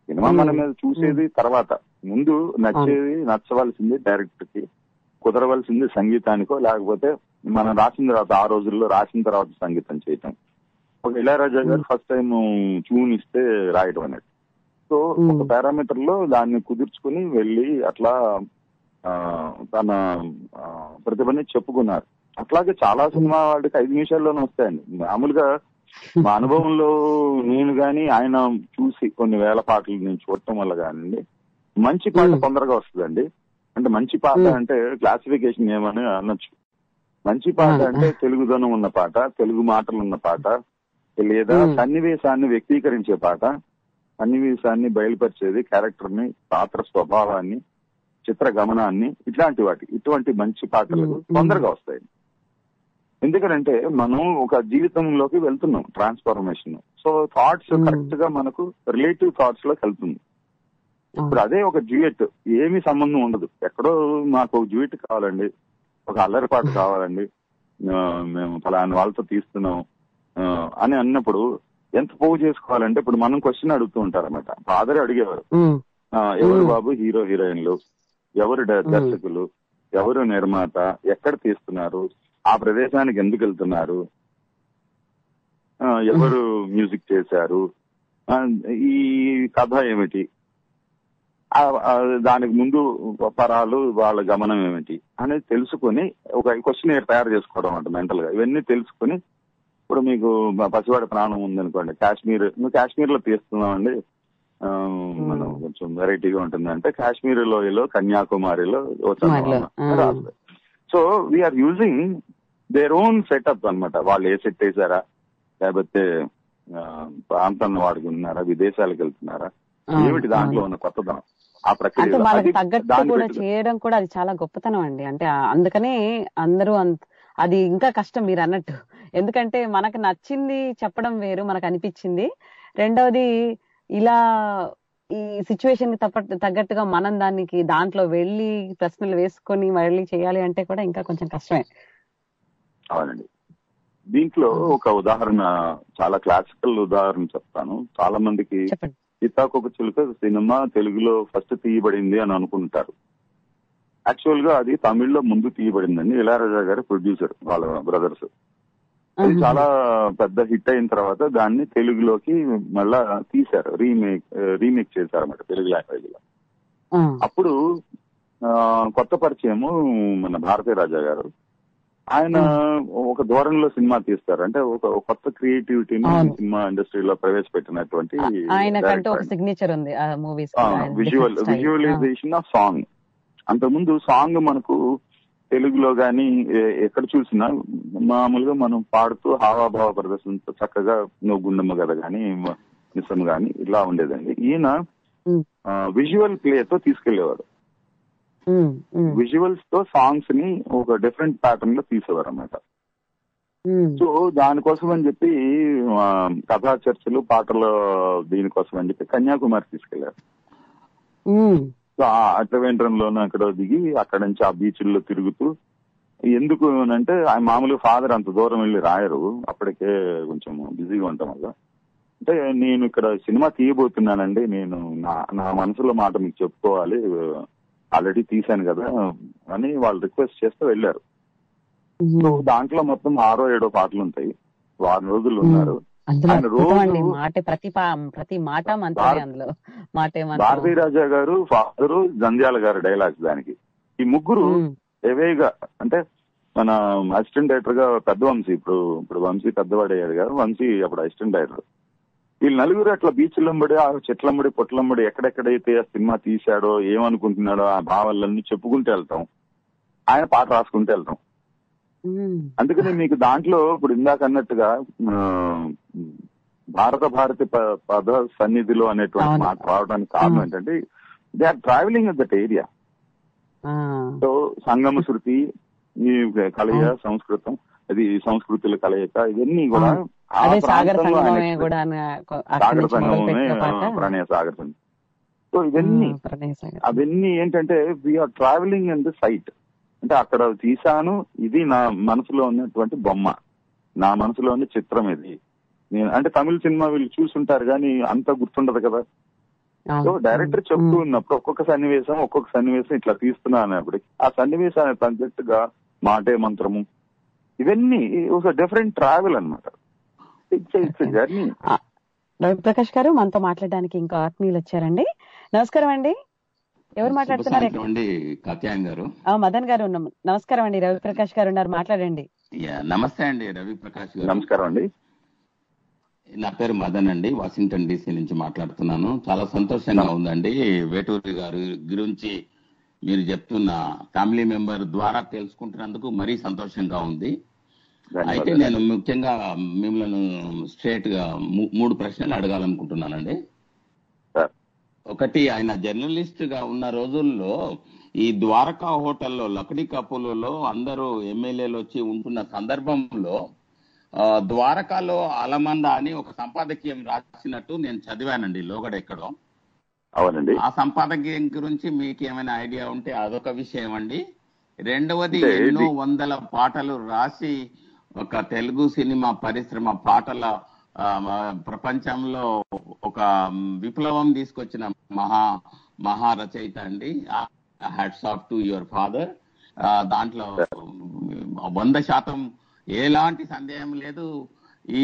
సినిమా మన మీద చూసేది తర్వాత, ముందు నచ్చేది నచ్చవలసింది డైరెక్టర్ కి, కుదరవలసింది సంగీతానికో, లేకపోతే మనం రాసిన తర్వాత ఆ రోజుల్లో రాసిన తర్వాత సంగీతం చేయటం. ఒక ఇళయరాజా గారు ఫస్ట్ టైం ట్యూన్ ఇస్తే రాయడం అనేది. సో ఒక పారామీటర్ లో దాన్ని కుదుర్చుకుని వెళ్ళి అట్లా తన ప్రతిభని చెప్పుకున్నారు. అట్లాగే చాలా సినిమా వాళ్ళకి ఐదు నిమిషాల్లోనే వస్తాయండి. మామూలుగా మా అనుభవంలో నేను గాని ఆయన చూసి కొన్ని వేల పాటలు నేను చూడటం వల్ల కానివ్వండి, మంచి పాట తొందరగా వస్తుందండి. అంటే మంచి పాట అంటే క్లాసిఫికేషన్ ఏమని అనొచ్చు. మంచి పాట అంటే తెలుగుదనం ఉన్న పాట, తెలుగు మాటలు ఉన్న పాట, లేదా సన్నివేశాన్ని వ్యక్తీకరించే పాట, సన్నివేశాన్ని బయలుపరిచేది, క్యారెక్టర్ ని, పాత్ర స్వభావాన్ని, చిత్ర గమనాన్ని, ఇట్లాంటి వాటి ఇటువంటి మంచి పాటలు తొందరగా వస్తాయి. ఎందుకంటే మనం ఒక జీవితంలోకి వెళ్తున్నాం, ట్రాన్స్ఫర్మేషన్. సో థాట్స్ కరెక్ట్ గా మనకు రిలేటివ్ థాట్స్ లోకి వెళ్తుంది. ఇప్పుడు అదే ఒక డ్యూయెట్ ఏమి సంబంధం ఉండదు. ఎక్కడో మాకు ఒక డ్యూయెట్ కావాలండి, ఒక అల్లరి పాట కావాలండి, మేము ఫలానా వాళ్ళతో తీస్తున్నాం అని అన్నప్పుడు ఎంత పోగు చేసుకోవాలంటే, ఇప్పుడు మనం క్వశ్చన్ అడుగుతూ ఉంటారన్నమాట. ఫాదర్ అడిగేవారు, ఎవరు బాబు హీరో హీరోయిన్లు, ఎవరు దర్శకులు, ఎవరు నిర్మాత, ఎక్కడ తీస్తున్నారు, ఆ ప్రదేశానికి ఎందుకు వెళ్తున్నారు, ఎవరు మ్యూజిక్ చేశారు, ఈ కథ ఏమిటి, దానికి ముందు పరాలు వాళ్ళ గమనం ఏమిటి అనేది తెలుసుకుని ఒక క్వశ్చన్ తయారు చేసుకోవడం అంట మెంటల్ గా. ఇవన్నీ తెలుసుకుని, ఇప్పుడు మీకు పసివాడి ప్రాణం ఉందనుకోండి, కాశ్మీర్ కాశ్మీర్ లో తీస్తున్నామండి, మనం కొంచెం వెరైటీగా ఉంటుంది అంటే కాశ్మీర్ లోయలో, కన్యాకుమారిలో రాస్తాయి. So we are using their own setup అనమాట. వాళ్ళు ఏ సెట్ వేసారా, లేకపోతే ప్రాంతాన్ని వాడుకున్నారా, విదేశాలకు వెళ్తున్నారా, ఏమిటి దాంట్లో ఉన్న కొత్తదనం, ఆ ప్రక్రియ వాళ్ళకి తగ్గట్టు కూడా చేయడం కూడా అది చాలా గొప్పతనం అండి. అంటే అందుకనే అందరూ అది ఇంకా కష్టం మీరు అన్నట్టు. ఎందుకంటే మనకు నచ్చింది చెప్పడం వేరు, మనకు అనిపించింది. రెండవది ఇలా ఈ సిచ్యువేషన్ కి తగ్గట్టుగా మనం దానికి దాంట్లో వెళ్ళి ప్రశ్నలు వేసుకొని మళ్ళీ చేయాలి అంటే కూడా ఇంకా కొంచెం కష్టమే. అవునండి. దీంట్లో ఒక ఉదాహరణ, చాలా క్లాసికల్ ఉదాహరణ చెప్తాను. చాలా మందికి సీతాకోక చిలుక సినిమా తెలుగులో ఫస్ట్ తీయబడింది అని అనుకుంటారు. యాక్చువల్ గా అది తమిళ్లో ముందు తీయబడిందండి. ఇళయరాజా గారు ప్రొడ్యూసర్, వాళ్ళ బ్రదర్స్. అది చాలా పెద్ద హిట్ అయిన తర్వాత దాన్ని తెలుగులోకి మళ్ళా తీశారు, రీమేక్ రీమేక్ చేశారు అన్నమాట తెలుగు లాంగ్వేజ్ లో. అప్పుడు కొత్త పరిచయము మన భారతీరాజా గారు. ఆయన ఒక ధోరణిలో సినిమా తీస్తారు, అంటే ఒక కొత్త క్రియేటివిటీని సినిమా ఇండస్ట్రీలో ప్రవేశపెట్టినటువంటి విజువల్ విజువలైజేషన్ ఆఫ్ సాంగ్. అంతకుముందు సాంగ్ మనకు తెలుగులో గాని ఎక్కడ చూసినా మామూలుగా మనం పాడుతూ హావాభావ ప్రదర్శనతో చక్కగా గుండమ్మ గద గాని నిసం గాని ఇలా ఉండేదండి. ఈయన విజువల్ ప్లే తో తీసుకెళ్లేవాడు, విజువల్స్ తో సాంగ్స్ ని ఒక డిఫరెంట్ ప్యాటర్న్ లో తీసేవారు అన్నమాట. సో దానికోసం అని చెప్పి కథా చర్చలు, పాటల దీనికోసం అని చెప్పి కన్యాకుమారి తీసుకెళ్లారు. అటవేంట్రంలోనూ అక్కడ దిగి అక్కడ నుంచి ఆ బీచ్ల్లో తిరుగుతూ, ఎందుకు అంటే ఆయన మామూలుగా ఫాదర్ అంత దూరం వెళ్ళి రాయరు, అప్పటికే కొంచెం బిజీగా ఉంటాం కదా. అంటే నేను ఇక్కడ సినిమా తీయబోతున్నానండి, నేను నా మనసులో మాట మీకు చెప్పుకోవాలి, ఆల్రెడీ తీశాను కదా అని వాళ్ళు రిక్వెస్ట్ చేస్తూ వెళ్ళారు. సో దాంట్లో మొత్తం ఆరో ఏడో పాటలు ఉంటాయి, వారం రోజులు ఉన్నారు. భారతీ రాజా గారు, ఫాదరు, జంధ్యాల గారు డైలాగ్స్ దానికి. ఈ ముగ్గురు ఏవేగా అంటే మన అసిస్టెంట్ డైరెక్టర్ గా పెద్ద వంశీ, ఇప్పుడు ఇప్పుడు వంశీ పెద్దవాడయ్యారు కదా, వంశీ అప్పుడు అసిస్టెంట్ డైరెక్టర్. వీళ్ళు నలుగురు అట్లా బీచ్లంబడి, ఆ చెట్లంబడి, పొట్లంబడి ఎక్కడెక్కడైతే ఆ సినిమా తీశాడో, ఏమనుకుంటున్నాడో ఆ భావాలన్నీ చెప్పుకుంటూ వెళ్తాం, ఆయన పాట రాసుకుంటూ వెళ్తాం. అందుకని మీకు దాంట్లో ఇప్పుడు ఇందాక అన్నట్టుగా భారత భారతి పద సన్నిధిలో అనేటువంటి మాట రావడానికి కారణం ఏంటంటే they are travelling at that area. So సంగమ శృతి, ఈ కలయ సంస్కృతం, అది సంస్కృతుల కలయిక, ఇవన్నీ కూడా సాగర సంగమే, ప్రణయ సాగర సంగం. సో ఇవన్నీ అవన్నీ ఏంటంటే we are travelling in the site. అంటే అక్కడ తీశాను, ఇది నా మనసులో ఉన్నటువంటి బొమ్మ, నా మనసులో ఉన్న చిత్రం ఇది. నేను అంటే తమిళ సినిమా వీళ్ళు చూసుంటారు కానీ అంత గుర్తుండదు కదా. సో డైరెక్టర్ చెప్తూ ఉన్నప్పుడు ఒక్కొక్క సన్నివేశం ఒక్కొక్క సన్నివేశం ఇట్లా తీస్తున్నా అనేప్పుడు ఆ సన్నివేశానికి తగ్గట్టుగా మాటే మంత్రము, ఇవన్నీ డిఫరెంట్ ట్రావెల్ అన్నమాట. It's it's journey. Ravi Prakash garu మనతో మాట్లాడడానికి ఇంకా ఆత్మీయులు వచ్చారండి. నమస్కారం అండి, ఎవరు మాట్లాడుతున్నారు? మదన్ గారు ఉన్నాము. నమస్కారం అండి, రవిప్రకాష్ గారు ఉన్నారు, మాట్లాడండి. నమస్తే అండి రవిప్రకాష్ గారు. నమస్కారం అండి, నా పేరు మదన్ అండి, వాషింగ్టన్ డీసీ నుంచి మాట్లాడుతున్నాను. చాలా సంతోషంగా ఉందండి వేటూరి గారి గురించి మీరు చెప్తున్న ఫ్యామిలీ మెంబర్ ద్వారా తెలుసుకుంటున్నందుకు మరీ సంతోషంగా ఉంది. అయితే నేను ముఖ్యంగా మిమ్మల్ని స్ట్రేట్ గా మూడు ప్రశ్నలు అడగాలనుకుంటున్నానండి. ఒకటి, ఆయన జర్నలిస్ట్ గా ఉన్న రోజుల్లో ఈ ద్వారకా హోటల్లో లకడీ కప్పులలో అందరూ ఎమ్మెల్యేలు వచ్చి ఉంటున్న సందర్భంలో ద్వారకాలో అలమంద అని ఒక సంపాదకీయం రాసినట్టు నేను చదివానండి లోగడ ఎక్కడో. అవునండి, ఆ సంపాదకీయం గురించి మీకు ఏమైనా ఐడియా ఉంటే అదొక విషయం అండి. రెండవది, ఎన్నో వందల పాటలు రాసి ఒక తెలుగు సినిమా పరిశ్రమ పాటల ప్రపంచంలో ఒక విప్లవం తీసుకొచ్చిన మహా మహా రచయిత అండి. Hats off to your father. దాంట్లో వంద శాతం ఎలాంటి సందేహం లేదు,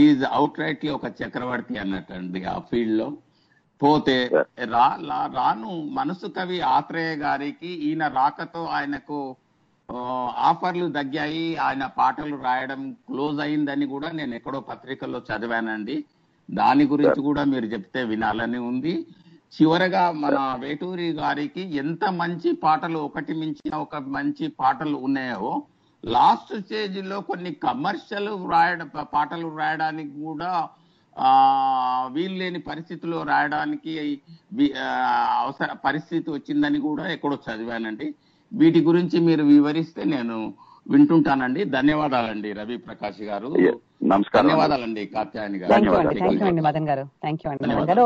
ఈజ్ అవుట్ రైట్లీ ఒక చక్రవర్తి అన్నట్టండి ఆ ఫీల్డ్ లో. పోతే రా రాను మనసు కవి ఆత్రేయ గారికి ఈయన రాకతో ఆయనకు ఆఫర్లు తగ్గాయి, ఆయన పాటలు రాయడం క్లోజ్ అయిందని కూడా నేను ఎక్కడో పత్రికల్లో చదివానండి. దాని గురించి కూడా మీరు చెప్తే వినాలని ఉంది. చివరగా మన వేటూరి గారికి ఎంత మంచి పాటలు, ఒకటి మించిన ఒక మంచి పాటలు ఉన్నాయో, లాస్ట్ స్టేజ్ లో కొన్ని కమర్షియల్ రాయడం పాటలు రాయడానికి కూడా వీలు లేని పరిస్థితుల్లో రాయడానికి అవసర పరిస్థితి వచ్చిందని కూడా ఎక్కడో చదివానండి. వీటి గురించి మీరు వివరిస్తే నేను వింటుంటానండి. ధన్యవాదాలండి రవిప్రకాష్ గారు. ధన్యవాదాలండి కాత్యాయని గారు.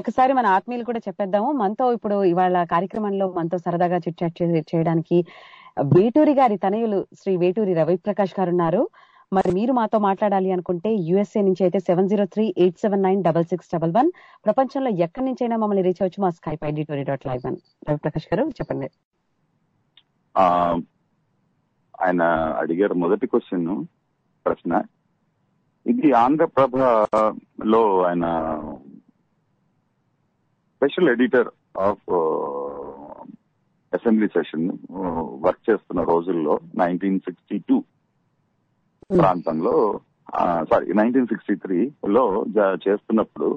ఒకసారి మన ఆత్మీయులు కూడా చెప్పేద్దాము. మనతో ఇప్పుడు ఇవాళ కార్యక్రమంలో మనతో సరదాగా చిట్ చాట్ చేయడానికి వేటూరి గారి తనయులు శ్రీ వేటూరి రవిప్రకాష్ గారు ఉన్నారు. మరి మీరు మాతో మాట్లాడాలి అనుకుంటే యూఎస్ఏ నుంచి అయితే seven zero three eight seven nine double six double one, ప్రపంచంలో ఎక్కడి నుంచైనా మమ్మల్ని రీచ్ అవచ్చు మా Skype ID tori dot live one. Ravi Prakash garu చెప్పండి. ఆయన అడిగారు మొదటి క్వశ్చన్ ప్రశ్న ఇది. ఆంధ్రప్రభలో ఆయన special editor of assembly session work చేస్తున్న రోజుల్లో నైన్టీన్ సిక్స్టీ టూ ప్రాంతంలో సారీ నైన్టీన్ సిక్స్టీ త్రీ లో చేస్తున్నప్పుడు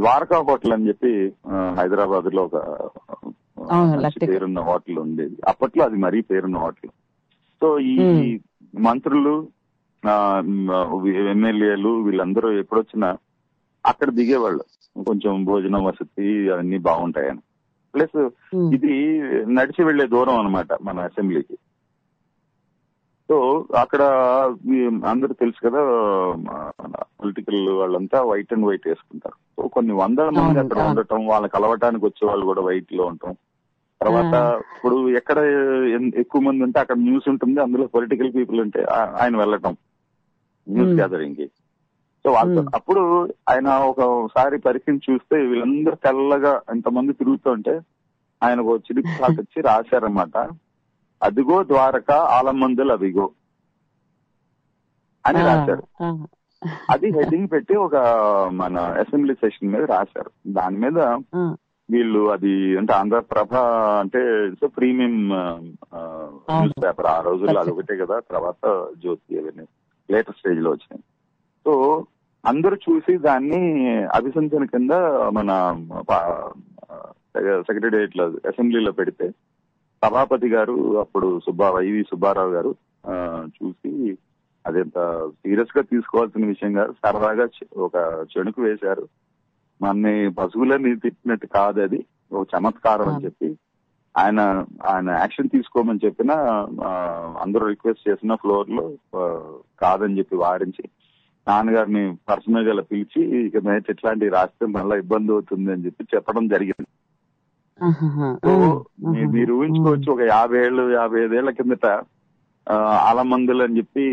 ద్వారకా హోటల్ అని చెప్పి హైదరాబాద్ లో ఒక పేరున్న హోటల్ ఉండేది. అప్పట్లో అది మరీ పేరున్న హోటల్. సో ఈ మంత్రులు, ఎమ్మెల్యేలు వీళ్ళందరూ ఎప్పుడొచ్చినా అక్కడ దిగేవాళ్ళు, కొంచెం భోజనం వసతి అవన్నీ బాగుంటాయని. ప్లస్ ఇది నడిచి వెళ్లే దూరం అనమాట మన అసెంబ్లీకి. సో అక్కడ అందరూ తెలుసు కదా, పొలిటికల్ వాళ్ళంతా వైట్ అండ్ వైట్ వేసుకుంటారు. సో కొన్ని వందల మంది అక్కడ ఉండటం, వాళ్ళకి కలవటానికి వచ్చే వాళ్ళు కూడా వైట్ లో ఉంటాం. తర్వాత ఇప్పుడు ఎక్కడ ఎక్కువ మంది ఉంటే అక్కడ న్యూస్ ఉంటుంది, అందులో పొలిటికల్ పీపుల్ ఉంటే ఆయన వెళ్ళటం న్యూస్ గ్యాదరింగ్ కి. సో వాళ్ళతో అప్పుడు ఆయన ఒకసారి పరిస్థితి చూస్తే వీళ్ళందరూ తెల్లగా ఇంతమంది తిరుగుతుంటే ఆయనకు చిరుకు సాకొచ్చి రాశారన్నమాట, అదిగో ద్వారకా ఆలమందులు అదిగో అని రాశారు. అది హెడ్డింగ్ పెట్టి ఒక మన అసెంబ్లీ సెషన్ మీద రాశారు. దాని మీద వీళ్ళు అది అంటే ఆంధ్రప్రభ అంటే ప్రీమియం న్యూస్ పేపర్ ఆ రోజుల్లో అది ఒకటే కదా, తర్వాత జ్యోతి అవన్నీ లేటర్ స్టేజ్ లో వచ్చినాయి. సో అందరూ చూసి దాన్ని అభిశంసన కింద మన సెక్రటేరియట్ లో అసెంబ్లీలో పెడితే సభాపతి గారు అప్పుడు సుబ్బా వైవి సుబ్బారావు గారు చూసి అదంత సీరియస్ గా తీసుకోవాల్సిన విషయంగా సరదాగా ఒక చెణుకు వేశారు. మనని పశువులని తిట్టినట్టు కాదు, అది ఒక చమత్కారం అని చెప్పి ఆయన ఆయన యాక్షన్ తీసుకోమని చెప్పిన అందరూ రిక్వెస్ట్ చేసిన ఫ్లోర్ లో కాదని చెప్పి వారించి నాన్నగారిని పర్సనల్ గా పిలిచి ఇక మీద ఇట్లాంటివి రాస్తే మళ్ళీ ఇబ్బంది అవుతుంది అని చెప్పి చెప్పడం జరిగింది. మీరు ఊహించుకోవచ్చు ఒక యాభై ఏళ్ళు యాభై ఐదేళ్ల కిందట ఆలమందులు అని చెప్పి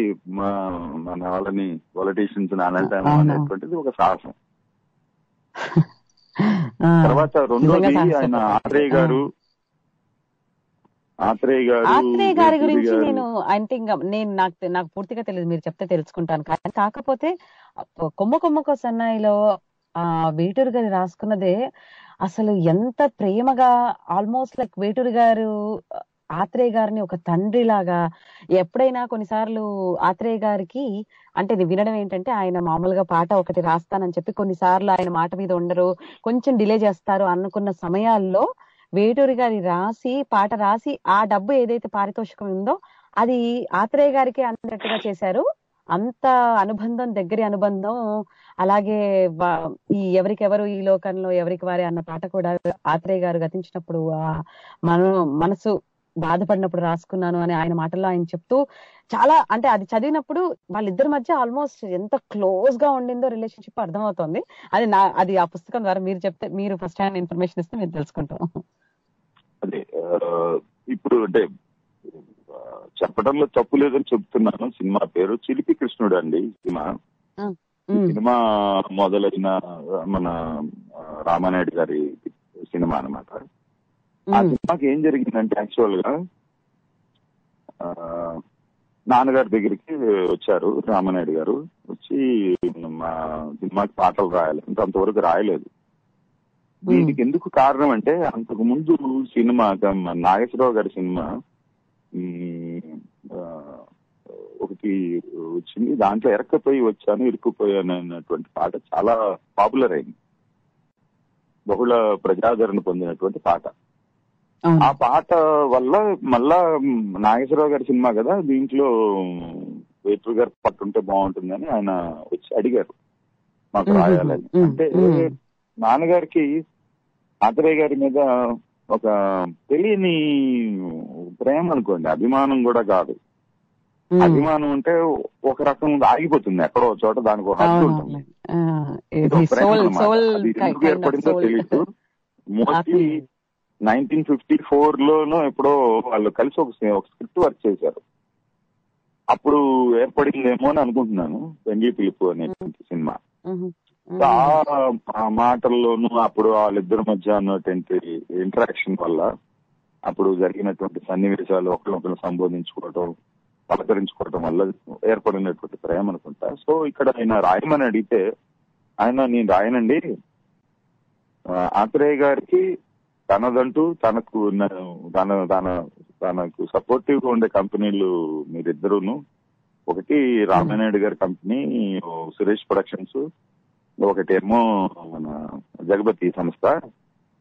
మన వాళ్ళని పొలిటీషియన్స్ అనటం అనేటువంటిది ఒక సాహసం. తర్వాత రెండోది ఆయన ఆత్రేయ గారు ఆత్రేయ గారు ఆత్రేయ గారి గురించి నేను అంటే ఇంకా నేను నాకు నాకు పూర్తిగా తెలియదు, మీరు చెప్తే తెలుసుకుంటాను. కానీ కాకపోతే కొమ్మ కొమ్మకో సన్నాయిలో ఆ వేటూరి గారు రాసుకున్నదే అసలు ఎంత ప్రేమగా, ఆల్మోస్ట్ లైక్ వేటూరి గారు ఆత్రేయ గారిని ఒక తండ్రి లాగా. ఎప్పుడైనా కొన్నిసార్లు ఆత్రేయ గారికి అంటే నేను వినడం ఏంటంటే ఆయన మామూలుగా పాట ఒకటి రాస్తానని చెప్పి కొన్నిసార్లు ఆయన మాట మీద ఉండరు, కొంచెం డిలే చేస్తారు అనుకున్న సమయాల్లో వేటూరి గారి రాసి పాట రాసి ఆ డబ్బు ఏదైతే పారితోషికం ఉందో అది ఆత్రేయ గారికి అందినట్టుగా చేశారు. అంత అనుబంధం, దగ్గర అనుబంధం. అలాగే ఈ ఎవరికెవరు ఈ లోకంలో ఎవరికి వారే అన్న పాట కూడా ఆత్రేయ గారు గతించినప్పుడు మనం మనసు బాధపడినప్పుడు రాసుకున్నాను అని ఆయన మాటల్లో ఆయన చెప్తూ చాలా అంటే అది చదివినప్పుడు వాళ్ళిద్దరి మధ్య ఆల్మోస్ట్ ఎంత క్లోజ్ గా ఉండిందో రిలేషన్షిప్ అర్థమవుతుంది. అది నా అది ఆ పుస్తకం ద్వారా మీరు చెప్తే, మీరు ఫస్ట్ హ్యాండ్ ఇన్ఫర్మేషన్ ఇస్తే మేము తెలుసుకుంటాం. అదే ఇప్పుడు అంటే చెప్పడంలో తప్పు లేదని చెప్తున్నాను. సినిమా పేరు చిలిపి కృష్ణుడు అండి. సినిమా సినిమా మొదలైన మన రామానాయుడు గారి సినిమా అన్నమాట. ఆ సినిమాకి ఏం జరిగిందంటే యాక్చువల్ గా నాన్నగారి దగ్గరికి వచ్చారు రామానాయుడు గారు. వచ్చి మా సినిమాకి పాటలు రాయాలంటే అంతవరకు రాయలేదు. దీనికి ఎందుకు కారణం అంటే అంతకు ముందు సినిమా నాగేశ్వరరావు గారి సినిమా ఒకటి వచ్చింది, దాంట్లో ఎరక్కపోయి వచ్చాను ఇరుక్కుపోయాను అనేటువంటి పాట చాలా పాపులర్ అయింది, బహుళ ప్రజాదరణ పొందినటువంటి పాట. ఆ పాట వల్ల మళ్ళా నాగేశ్వరరావు గారి సినిమా కదా, దీంట్లో వేటూరి గారు పట్టుంటే బాగుంటుందని ఆయన వచ్చి అడిగారు మాకు రాయాలని. అంటే నాన్నగారికి ఆత్రేయ గారి మీద ఒక తెలియని ప్రేమ అనుకోండి, అభిమానం కూడా కాదు. అభిమానం అంటే ఒక రకం ఆగిపోతుంది ఎక్కడో చోట, దానికి ఒక హద్దు ఉంటుంది. ఎందుకు ఏర్పడిందో తెలియదు. మోస్ట్లీ నైన్టీన్ ఫిఫ్టీ ఫోర్ లోనో ఎప్పుడో వాళ్ళు కలిసి ఒక స్క్రిప్ట్ వర్క్ చేశారు, అప్పుడు ఏర్పడిందేమో అని అనుకుంటున్నాను, వెండి పిలుపు అనే సినిమా. ఆ మాటల్లోనూ అప్పుడు వాళ్ళిద్దరి మధ్య అన్నటువంటి ఇంటరాక్షన్ వల్ల అప్పుడు జరిగినటువంటి సన్నివేశాలు, ఒకరినొకరు సంబోధించుకోవటం, పలకరించుకోవటం వల్ల ఏర్పడినటువంటి ప్రేమ అనుకుంటా. సో ఇక్కడ ఆయన రాయమని అడిగితే ఆయన నేను రాయనండి, ఆత్రేయ గారికి తనదంటూ తనకు తన తన తనకు సపోర్టివ్ గా ఉండే కంపెనీలు మీరిద్దరూను, ఒకటి రామానాయుడు గారి కంపెనీ సురేష్ ప్రొడక్షన్స్, ఒకటేమో మన జగపతి సంస్థ.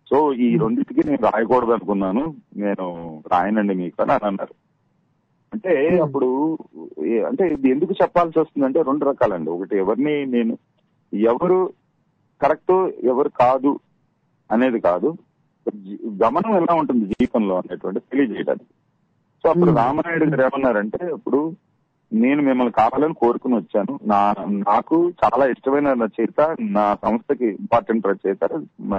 సో ఈ రెండింటికి నేను రాయకూడదు అనుకున్నాను, నేను రాయనండి మీకు అని అన్నారు. అంటే అప్పుడు అంటే ఇది ఎందుకు చెప్పాల్సి వస్తుందంటే రెండు రకాలండి. ఒకటి ఎవరిని నేను ఎవరు కరెక్ట్ ఎవరు కాదు అనేది కాదు, గమనం ఎలా ఉంటుంది జీవితంలో అనేటువంటి తెలియజేయడానికి. సో అప్పుడు రామానాయుడు గారు ఏమన్నారంటే, ఇప్పుడు నేను మిమ్మల్ని కావాలని కోరుకుని వచ్చాను, నా నాకు చాలా ఇష్టమైన రచయిత, నా సంస్థకి ఇంపార్టెంట్ రచయిత నా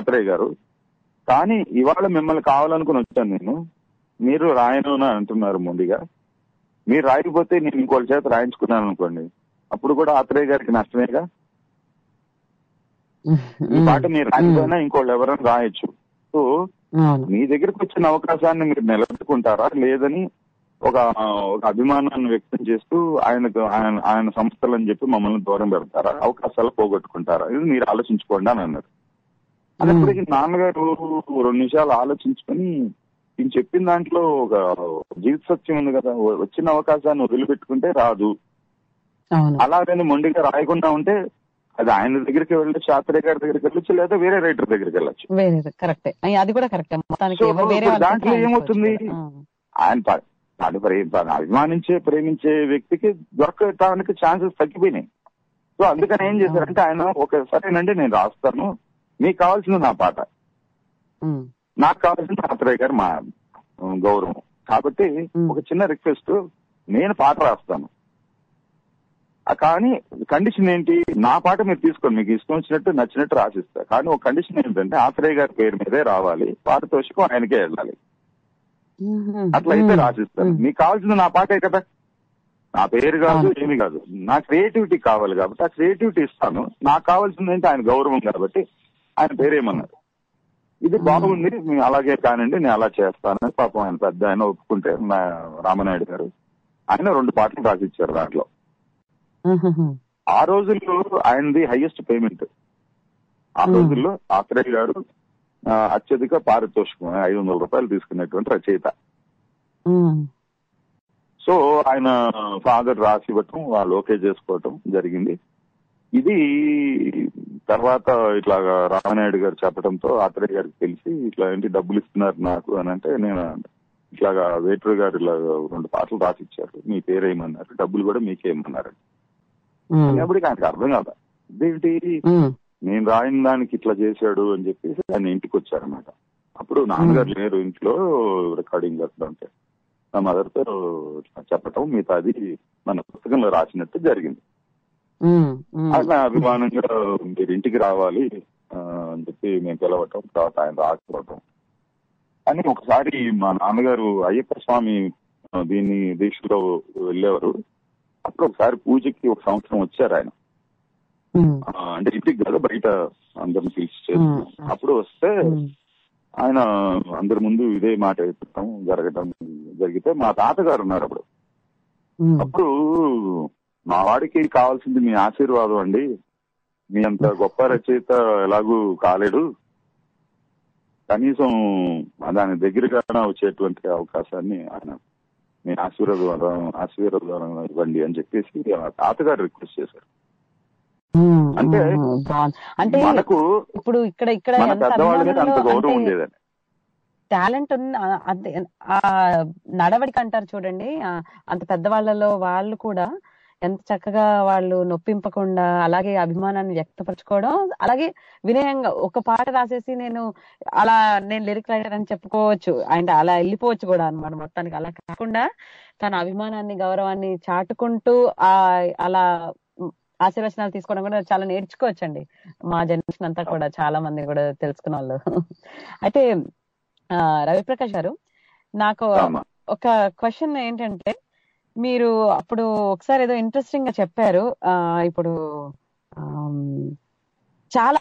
ఆత్రేయ గారు, కానీ ఇవాళ మిమ్మల్ని కావాలనుకుని వచ్చాను నేను, మీరు రాయను అంటున్నారు ముందుగా. మీరు రాయకపోతే నేను ఇంకోటి చేత రాయించుకున్నాను అనుకోండి, అప్పుడు కూడా ఆత్రేయ గారికి నష్టమేగా. ఈ పాట మీరు రాకపోయినా ఇంకోళ్ళు ఎవరైనా రాయొచ్చు. సో మీ దగ్గరకు వచ్చిన అవకాశాన్ని మీరు నిలబెట్టుకుంటారా లేదని ఒక ఒక అభిమానాన్ని వ్యక్తం చేస్తూ ఆయనకు ఆయన ఆయన సంస్థలు అని చెప్పి మమ్మల్ని దూరం పెడతారా, అవకాశాలు పోగొట్టుకుంటారా, ఇది మీరు ఆలోచించుకోండి అని అన్నారు. అన్నప్పటికీ నాన్నగారు రెండు నిమిషాలు ఆలోచించుకొని నేను చెప్పిన దాంట్లో ఒక జీవిత సత్యం ఉంది కదా, వచ్చిన అవకాశాన్ని వదిలిపెట్టుకుంటే రాదు, అలాగని మొండిగా రాయకుండా ఉంటే అది ఆయన దగ్గరికి వెళ్ళొచ్చు, ఆత్రేయ గారి దగ్గరికి వెళ్ళొచ్చు, లేదా వేరే రైటర్ దగ్గరికి వెళ్ళొచ్చు. దాంట్లో ఏమవుతుంది, ఆయన అది అభిమానించే ప్రేమించే వ్యక్తికి దొరకటానికి ఛాన్సెస్ తగ్గిపోయినాయి. సో అందుకని ఏం చేశారంటే ఆయన ఒక సరేనండి నేను రాస్తాను, మీకు కావాల్సింది నా పాట, నాకు కావాల్సింది ఆత్రేయ గారు మా గౌరవం, కాబట్టి ఒక చిన్న రిక్వెస్ట్, నేను పాట రాస్తాను కానీ కండిషన్ ఏంటి, నా పాట మీరు తీసుకోండి, మీకు ఇష్టం వచ్చినట్టు నచ్చినట్టు రాసిస్తా, కానీ ఒక కండిషన్ ఏంటంటే ఆత్రేయ గారి పేరు మీదే రావాలి, పారితోషికం ఆయనకే వెళ్ళాలి, అట్లా అయితే రాసిస్తాను, మీకు కావాల్సింది నా పాటే కదా, నా పేరు కాదు ఏమి కాదు, నా క్రియేటివిటీ కావాలి కాబట్టి ఆ క్రియేటివిటీ ఇస్తాను, నాకు కావాల్సింది ఏంటి ఆయన గౌరవం కాబట్టి ఆయన పేరేమన్నారు, ఇది బాగుంది నేను అలాగే కానండి నేను అలా చేస్తాను. పాపం ఆయన పెద్ద ఆయన ఒప్పుకుంటే రామానాయుడు గారు ఆయన రెండు పాటలు రాసిచ్చారు. దాంట్లో ఆ రోజుల్లో ఆయనది హైయెస్ట్ పేమెంట్, ఆ రోజుల్లో ఆత్రేయ గారు అత్యధిక పారితోషికం ఐదు వందల రూపాయలు తీసుకునేటువంటి రచయిత. సో ఆయన ఫాదర్ రాసి ఇవ్వటం వాళ్ళు ఓకే చేసుకోవటం జరిగింది. ఇది తర్వాత ఇట్లా రామానాయుడు గారు చెప్పడంతో ఆత్రేయ గారికి తెలిసి ఇట్లా ఏంటి డబ్బులు ఇస్తున్నారు నాకు అని అంటే, నేను ఇట్లాగా వేటూరి గారు ఇలా రెండు పాటలు రాసిచ్చారు మీ పేరేమన్నారు డబ్బులు కూడా మీకేమన్నారు అనేప్పటికీ ఆయనకు అర్థం కాదా, ఇదేంటి నేను రాయిన దానికి ఇట్లా చేశాడు అని చెప్పేసి ఆయన ఇంటికి వచ్చారనమాట. అప్పుడు నాన్నగారు లేరు ఇంట్లో, రికార్డింగ్ చేస్తుంటే నా మదర్తో చెప్పటం మిగతా అది మన పుస్తకంలో రాసినట్టు జరిగింది. అది నా అభిమానంగా మీరు ఇంటికి రావాలి అని చెప్పి మేము పిలవటం, తర్వాత ఆయన రాకపోవటం అని. ఒకసారి మా నాన్నగారు అయ్యప్ప స్వామి దీన్ని దీక్షలో వెళ్ళేవారు, అప్పుడు ఒకసారి పూజకి ఒక సంవత్సరం వచ్చారు ఆయన, అంటే ఇంటికి కాదు బయట అందరిని పిలిచి చేస్తాం, అప్పుడు వస్తే ఆయన అందరి ముందు ఇదే మాట చెప్పడం జరగడం జరిగితే మా తాతగారు ఉన్నారు అప్పుడు, అప్పుడు మా వాడికి కావాల్సింది మీ ఆశీర్వాదం అండి, మీ అంత గొప్ప రచయిత ఎలాగూ కాలేడు, కనీసం దాని దగ్గరగా వచ్చేటువంటి అవకాశాన్ని ఆయన మీ ఆశీర్వాదం ఆశీర్వాదం ఇవ్వండి అని చెప్పేసి తాతగారు రిక్వెస్ట్ చేశారు. అంటే అంటే మనకు ఇప్పుడు ఇక్కడ ఇక్కడ టాలెంట్ ఉంది, ఆ నడవడిక అంటారు చూడండి, అంత పెద్దవాళ్లలో వాళ్ళు కూడా ఎంత చక్కగా వాళ్ళు నొప్పింపకుండా అలాగే అభిమానాన్ని వ్యక్తపరచుకోవడం, అలాగే వినయంగా ఒక పాట రాసేసి నేను అలా నేను లిరిక్ రైటర్ అని చెప్పుకోవచ్చు, అండ్ అలా వెళ్ళిపోవచ్చు కూడా అనమాట. మొత్తానికి అలా కాకుండా తన అభిమానాన్ని గౌరవాన్ని చాటుకుంటూ ఆ అలా ఆశీర్వచనాలు తీసుకోవడం కూడా చాలా నేర్చుకోవచ్చండి మా జనరేషన్ అంతా కూడా, చాలా మంది కూడా తెలుసుకున్న వాళ్ళు. అయితే రవిప్రకాష్ గారు నాకు ఒక క్వశ్చన్ ఏంటంటే, మీరు అప్పుడు ఒకసారి ఏదో ఇంట్రెస్టింగ్ గా చెప్పారు, ఆ ఇప్పుడు చాలా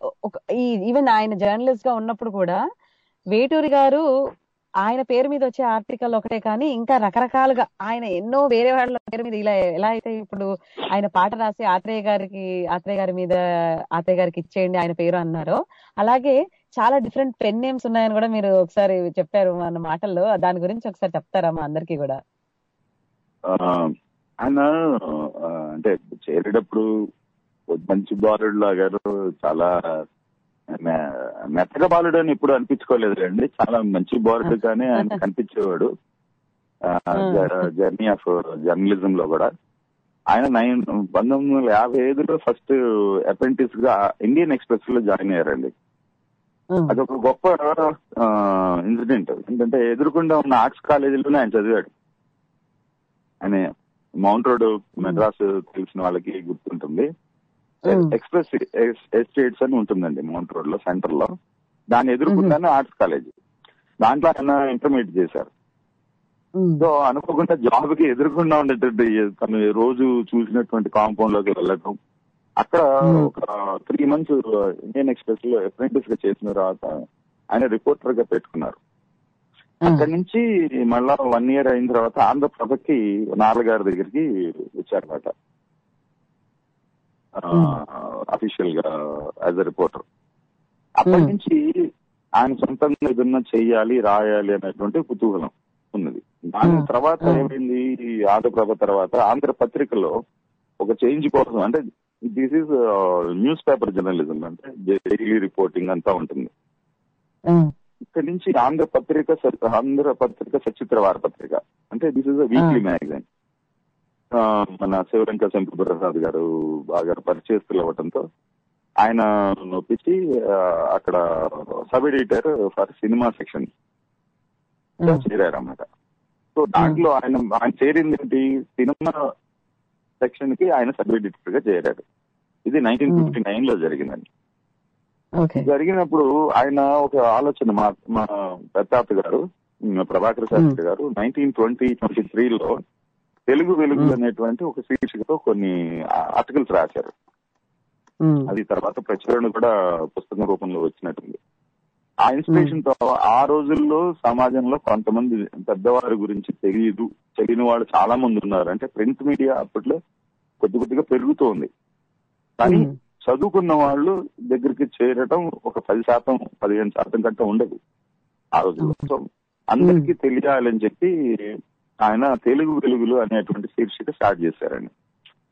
ఈవెన్ ఆయన జర్నలిస్ట్ గా ఉన్నప్పుడు కూడా వేటూరి గారు ఆయన పేరు మీద వచ్చే ఆర్టికల్ ఒకటే కానీ ఇంకా రకరకాలుగా ఆయన ఎన్నో వేరే వాళ్ళ పేరు మీద ఇలా ఎలా అయితే ఇప్పుడు ఆయన పాట రాసి ఆత్రేయ గారికి ఆత్రేయ గారి మీద ఆత్రేయ గారికి ఇచ్చేయండి ఆయన పేరు అన్నారో, అలాగే చాలా డిఫరెంట్ పెన్ నేమ్స్ ఉన్నాయని కూడా మీరు ఒకసారి చెప్పారు మన మాటల్లో, దాని గురించి ఒకసారి చెప్తారా మా అందరికీ కూడా? ఆయన అంటే చేరేటప్పుడు మంచి బాలుడు లాగా చాలా మెత్తగా బాలుడు అని ఎప్పుడు అనిపించుకోలేదు అండి, చాలా మంచి బాలుడు గానే ఆయన కనిపించేవాడు జర్నీ ఆఫ్ జర్నలిజం లో కూడా. ఆయన నైన్ పంతొమ్మిది వందల యాభై ఐదులో ఫస్ట్ అప్రెంటిస్ గా ఇండియన్ ఎక్స్ప్రెస్ లో జాయిన్ అయ్యారండి. అదొక గొప్ప ఇన్సిడెంట్, ఎందుకంటే ఎదురుకుండా ఉన్న ఆర్ట్స్ కాలేజీలోనే ఆయన చదివాడు. ఆయన మౌంట్ రోడ్ మెడ్రాస్ తెలిసిన వాళ్ళకి గుర్తుంటుంది, ఎక్స్ప్రెస్ ఎస్టేట్స్ అని ఉంటుందండి మౌంట్ రోడ్ లో సెంటర్ లో, దాన్ని ఎదుర్కొన్నాను ఆర్ట్స్ కాలేజ్, దాంట్లో ఆయన ఇంటర్మీడియట్ చేశారు. సో అనుకోకుండా జాబ్ కి ఎదురుకుండా ఉండేటువంటి తను రోజు చూసినటువంటి కాంపౌండ్ లోకి వెళ్ళటం, అక్కడ ఒక త్రీ మంత్స్ ఇండియన్ ఎక్స్ప్రెస్ లో అప్రెంటిస్ గా చేసిన తర్వాత ఆయన రిపోర్టర్ గా పెట్టుకున్నారు. అక్కడి నుంచి మళ్ళా వన్ ఇయర్ అయిన తర్వాత ఆంధ్రప్రభకి నాన్నగారి దగ్గరికి వచ్చారన్నమాట అఫీషియల్ గా యాజ్ అ రిపోర్టర్. అప్పటి నుంచి ఆయన సొంతంగా ఏదన్నా చెయ్యాలి రాయాలి అనేటువంటి కుతూహలం ఉన్నది. దాని తర్వాత ఏమైంది, ఆంధ్రప్రభ తర్వాత ఆంధ్రపత్రికలో ఒక చేంజ్ కోసం, అంటే this is news paper journalism, అంటే డైలీ రిపోర్టింగ్ అంతా ఉంటుంది, ఇక్కడి నుంచి ఆంధ్రపత్రిక ఆంధ్రపత్రిక సచిత్ర వారపత్రిక అంటే this is a weekly magazine. మన శివలంక శంభు ప్రసాద్ గారు బాగా పరిచయస్తులు అవ్వడంతో ఆయన నొప్పించి అక్కడ sub editor for cinema section చేరారన్నమాట. సో దాంట్లో ఆయన ఆయన చేరింది సినిమా సెక్షన్ కి ఆయన సబ్ ఎడిటర్ గా చేరారు. ఇది నైన్టీన్ ఫిఫ్టీ నైన్ లో జరిగిందండి. జరిగినప్పుడు ఆయన ఒక ఆలోచన, మా మా పెద్దాత గారు ప్రభాకర్ శాస్త్రి గారు నైన్టీన్ ట్వంటీ ట్వంటీ త్రీ లో తెలుగు వెలుగు అనేటువంటి ఒక శీర్షికతో కొన్ని ఆర్టికల్స్ రాశారు. అది తర్వాత ప్రచురణ కూడా పుస్తక రూపంలో వచ్చినట్టుంది. ఆ ఇన్స్పిరేషన్ తో ఆ రోజుల్లో సమాజంలో కొంతమంది పెద్దవారి గురించి తెలియదు, తెలియని వాళ్ళు చాలా మంది ఉన్నారు. అంటే ప్రింట్ మీడియా అప్పట్లో కొద్ది కొద్దిగా పెరుగుతోంది, కానీ చదువుకున్న వాళ్ళు దగ్గరికి చేరటం ఒక పది శాతం పదిహేను శాతం కంటే ఉండదు ఆ రోజుల్లో. సో అందరికీ తెలియాలని చెప్పి ఆయన తెలుగు వెలుగులు అనేటువంటి శీర్షిక స్టార్ట్ చేశారండి.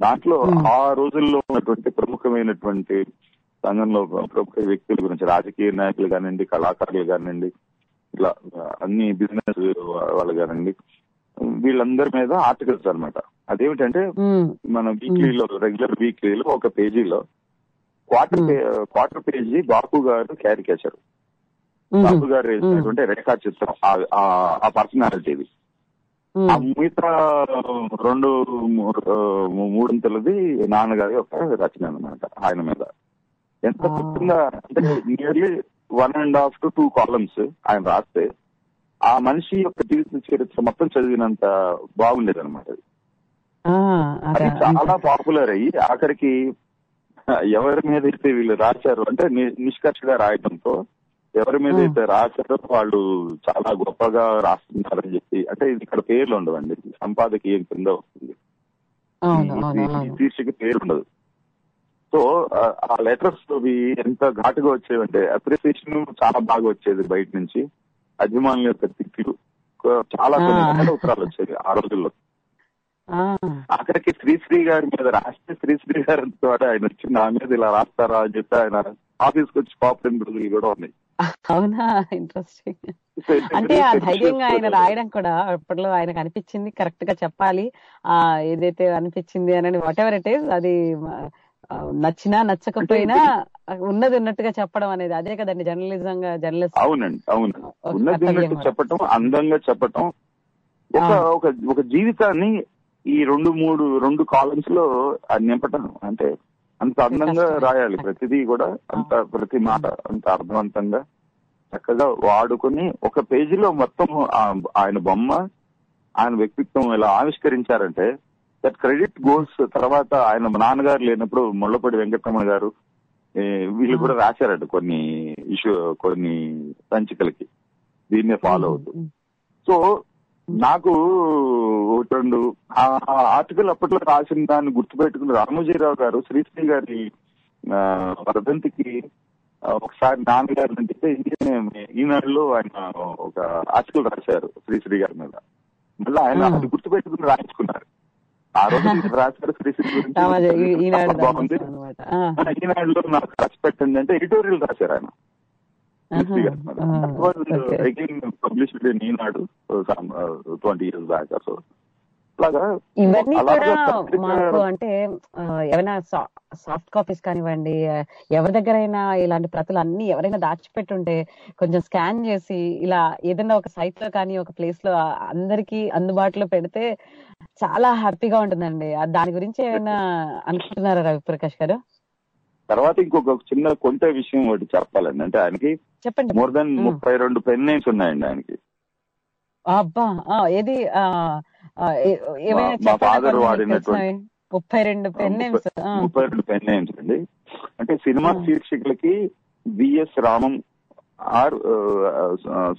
దాంట్లో ఆ రోజుల్లో ఉన్నటువంటి ప్రముఖమైనటువంటి సంఘంలో ప్రముఖ వ్యక్తుల గురించి, రాజకీయ నాయకులు కానివ్వండి, కళాకారులు కానివ్వండి, ఇట్లా అన్ని బిజినెస్ వాళ్ళు కానివ్వండి, వీళ్ళందరి మీద ఆర్టికల్స్ అనమాట. అదేమిటంటే మన వీక్లీలో, రెగ్యులర్ వీక్లీలో ఒక పేజీలో క్వార్టర్ క్వార్టర్ పేజీ బాపు గారు క్యారికేచర్, బాపు గారు వేసినటువంటి రేఖా చిత్రం ఆ పర్సనాలిటీది, ఆ మిగతా రెండు మూడింతలది నాన్నగారి యొక్క రచన అనమాట ఆయన మీద. ఎంత పుట్టిందా అంటే nearly one and half to two columns ఆయన రాస్తే ఆ మనిషి యొక్క జీవిత చరిత్ర మొత్తం చదివినంత బాగుండేది అనమాట. అది చాలా పాపులర్ అయ్యి ఆఖరికి ఎవరి మీద అయితే వీళ్ళు రాశారు అంటే నిష్కర్షగా రాయడంతో ఎవరి మీద అయితే రాశారో వాళ్ళు చాలా గొప్పగా రాస్తున్నారని చెప్పి, అంటే ఇది ఇక్కడ పేర్లు ఉండవండి, సంపాదకీయ కింద వస్తుంది, శీర్షిక పేరు ఉండదు. సో ఆ లెటర్స్ అవి ఎంత ఘాటుగా వచ్చేవంటే అప్రిసియేషన్ చాలా బాగా వచ్చేది బయట నుంచి, అభిమానుల యొక్క తిట్లు చాలా కొన్ని ఉత్తరాలు వచ్చేవి ఆ రోజుల్లో. అక్కడికి శ్రీశ్రీ గారి మీద రాస్తే శ్రీశ్రీ గారి ద్వారా ఆయన వచ్చి నా మీద ఇలా రాస్తారా అని చెప్పి ఆయన ఆఫీస్ కి వచ్చి పాపం రోజులు కూడా ఉన్నాయి. అవునా, ఇంట్రెస్టింగ్. అంటే ఆ ధైర్యంగా ఆయన రాయడం కూడా అప్పట్లో ఆయనకు అనిపించింది కరెక్ట్ గా చెప్పాలి, ఆ ఏదైతే అనిపించింది అని వాట్ ఎవర్ ఇట్ ఈస్, అది నచ్చినా నచ్చకపోయినా ఉన్నది ఉన్నట్టుగా చెప్పడం అనేది అదే కదండి జర్నలిజం గా. జర్నలిస్ట్ అవునండి, అవును, ఉన్నది ఉన్నట్టు చెప్పటం, అందంగా చెప్పటం, ఒక ఒక జీవితాన్ని ఈ రెండు మూడు రెండు కాలమ్స్ లో నింపటం అంటే అంత అందంగా రాయాలి ప్రతిదీ కూడా, అంత ప్రతి మాట అంత అర్థవంతంగా చక్కగా వాడుకుని ఒక పేజీలో మొత్తం ఆయన బొమ్మ ఆయన వ్యక్తిత్వం ఇలా ఆవిష్కరించారంటే దట్ క్రెడిట్ గోల్స్. తర్వాత ఆయన నాన్నగారు లేనప్పుడు ముళ్లపొడి వెంకటరమణ గారు వీళ్ళు కూడా రాశారట కొన్ని ఇష్యూ కొన్ని సంచికలకి, దీన్నే ఫాలో అవుతూ. సో నాకు ఒకటి రెండు ఆర్టికల్ అప్పట్లో రాసిన దాన్ని గుర్తుపెట్టుకుని రామోజీరావు గారు శ్రీశ్రీ గారి వదంతికి ఒకసారి నాన్నగారు అంటే ఈనాడులో ఆయన ఒక ఆర్టికల్ రాశారు శ్రీశ్రీ గారి మీద, మళ్ళీ ఆయన అది గుర్తుపెట్టుకుని రాయించుకున్నారు. ఆ రోజు రాశారు శ్రీశ్రీ గురించి బాగుంది, ఈనాడులో నాకు రాసిపెట్టండి అంటే ఎడిటోరియల్ రాశారు ఆయన published in Eenadu twenty years దాకా. సో ఇవన్నీ కూడా మాకు అంటే ఏమైనా సాఫ్ట్ కాపీస్ కానివ్వండి, ఎవరి దగ్గరైనా ఇలాంటి ప్రతులు అన్ని ఎవరైనా దాచిపెట్టుంటే కొంచెం స్కాన్ చేసి ఇలా ఏదైనా ఒక సైట్ లో కానీ ఒక ప్లేస్ లో అందరికీ అందుబాటులో పెడితే చాలా హ్యాపీగా ఉంటుందండి. దాని గురించి ఏమైనా అనుకుంటున్నారా రవిప్రకాష్ గారు? తర్వాత ఇంకొక చిన్న కొంత విషయం ఒకటి చెప్పాలండి. అంటే ఆయనకి చెప్పండి మోర్ దాన్ ముప్పై రెండు పెన్ నేమ్స్ ఉన్నాయండి ఆయనకి. అబ్బా, ఏది మా ఫాదర్ వాడినటువంటి ముప్పై రెండు పెన్ నేమ్స్ ముప్పై రెండు పెన్ నేమ్స్ అండి. అంటే సినిమా శీర్షికలకి బిఎస్ రామం ఆర్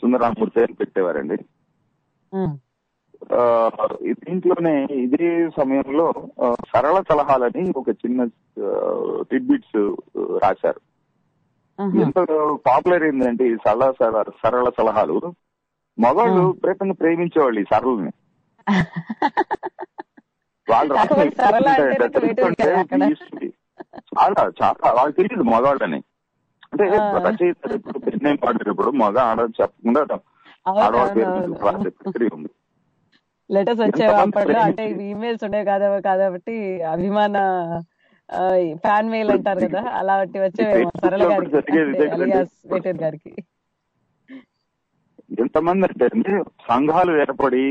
సుందరరామూర్తి అని పెట్టేవారండి. దీంట్లోనే ఇదే సమయంలో సరళ సలహాలని ఒక చిన్న టిడ్బిట్స్ రాశారు. ఎంత పాపులర్ ఏంటంటే ఈ సరళ సరళ సలహాలు, మగవాళ్ళు ప్రయత్నంగా ప్రేమించేవాళ్ళు ఈ సరళని. వాళ్ళు చాలా చాలా వాళ్ళకి తెలియదు మగవాళ్ళని, అంటే రచయిత ఇప్పుడు బిజినెస్ పాడతారు, ఇప్పుడు మగ ఆడ చెప్పకుండా ఆడవాళ్ళ ఫ్రీ ఉంది. లెటర్స్ వచ్చేవాళ్ళు అంటే ఈమెయిల్స్ ఉండేవి కాదా కాబట్టి అభిమాన ఫ్యాన్ మెయిల్ అంటారు కదా అలాంటి వచ్చేవి సరళ గారికి గారికి ఎంతమంది అంటే సంఘాలు ఏర్పడి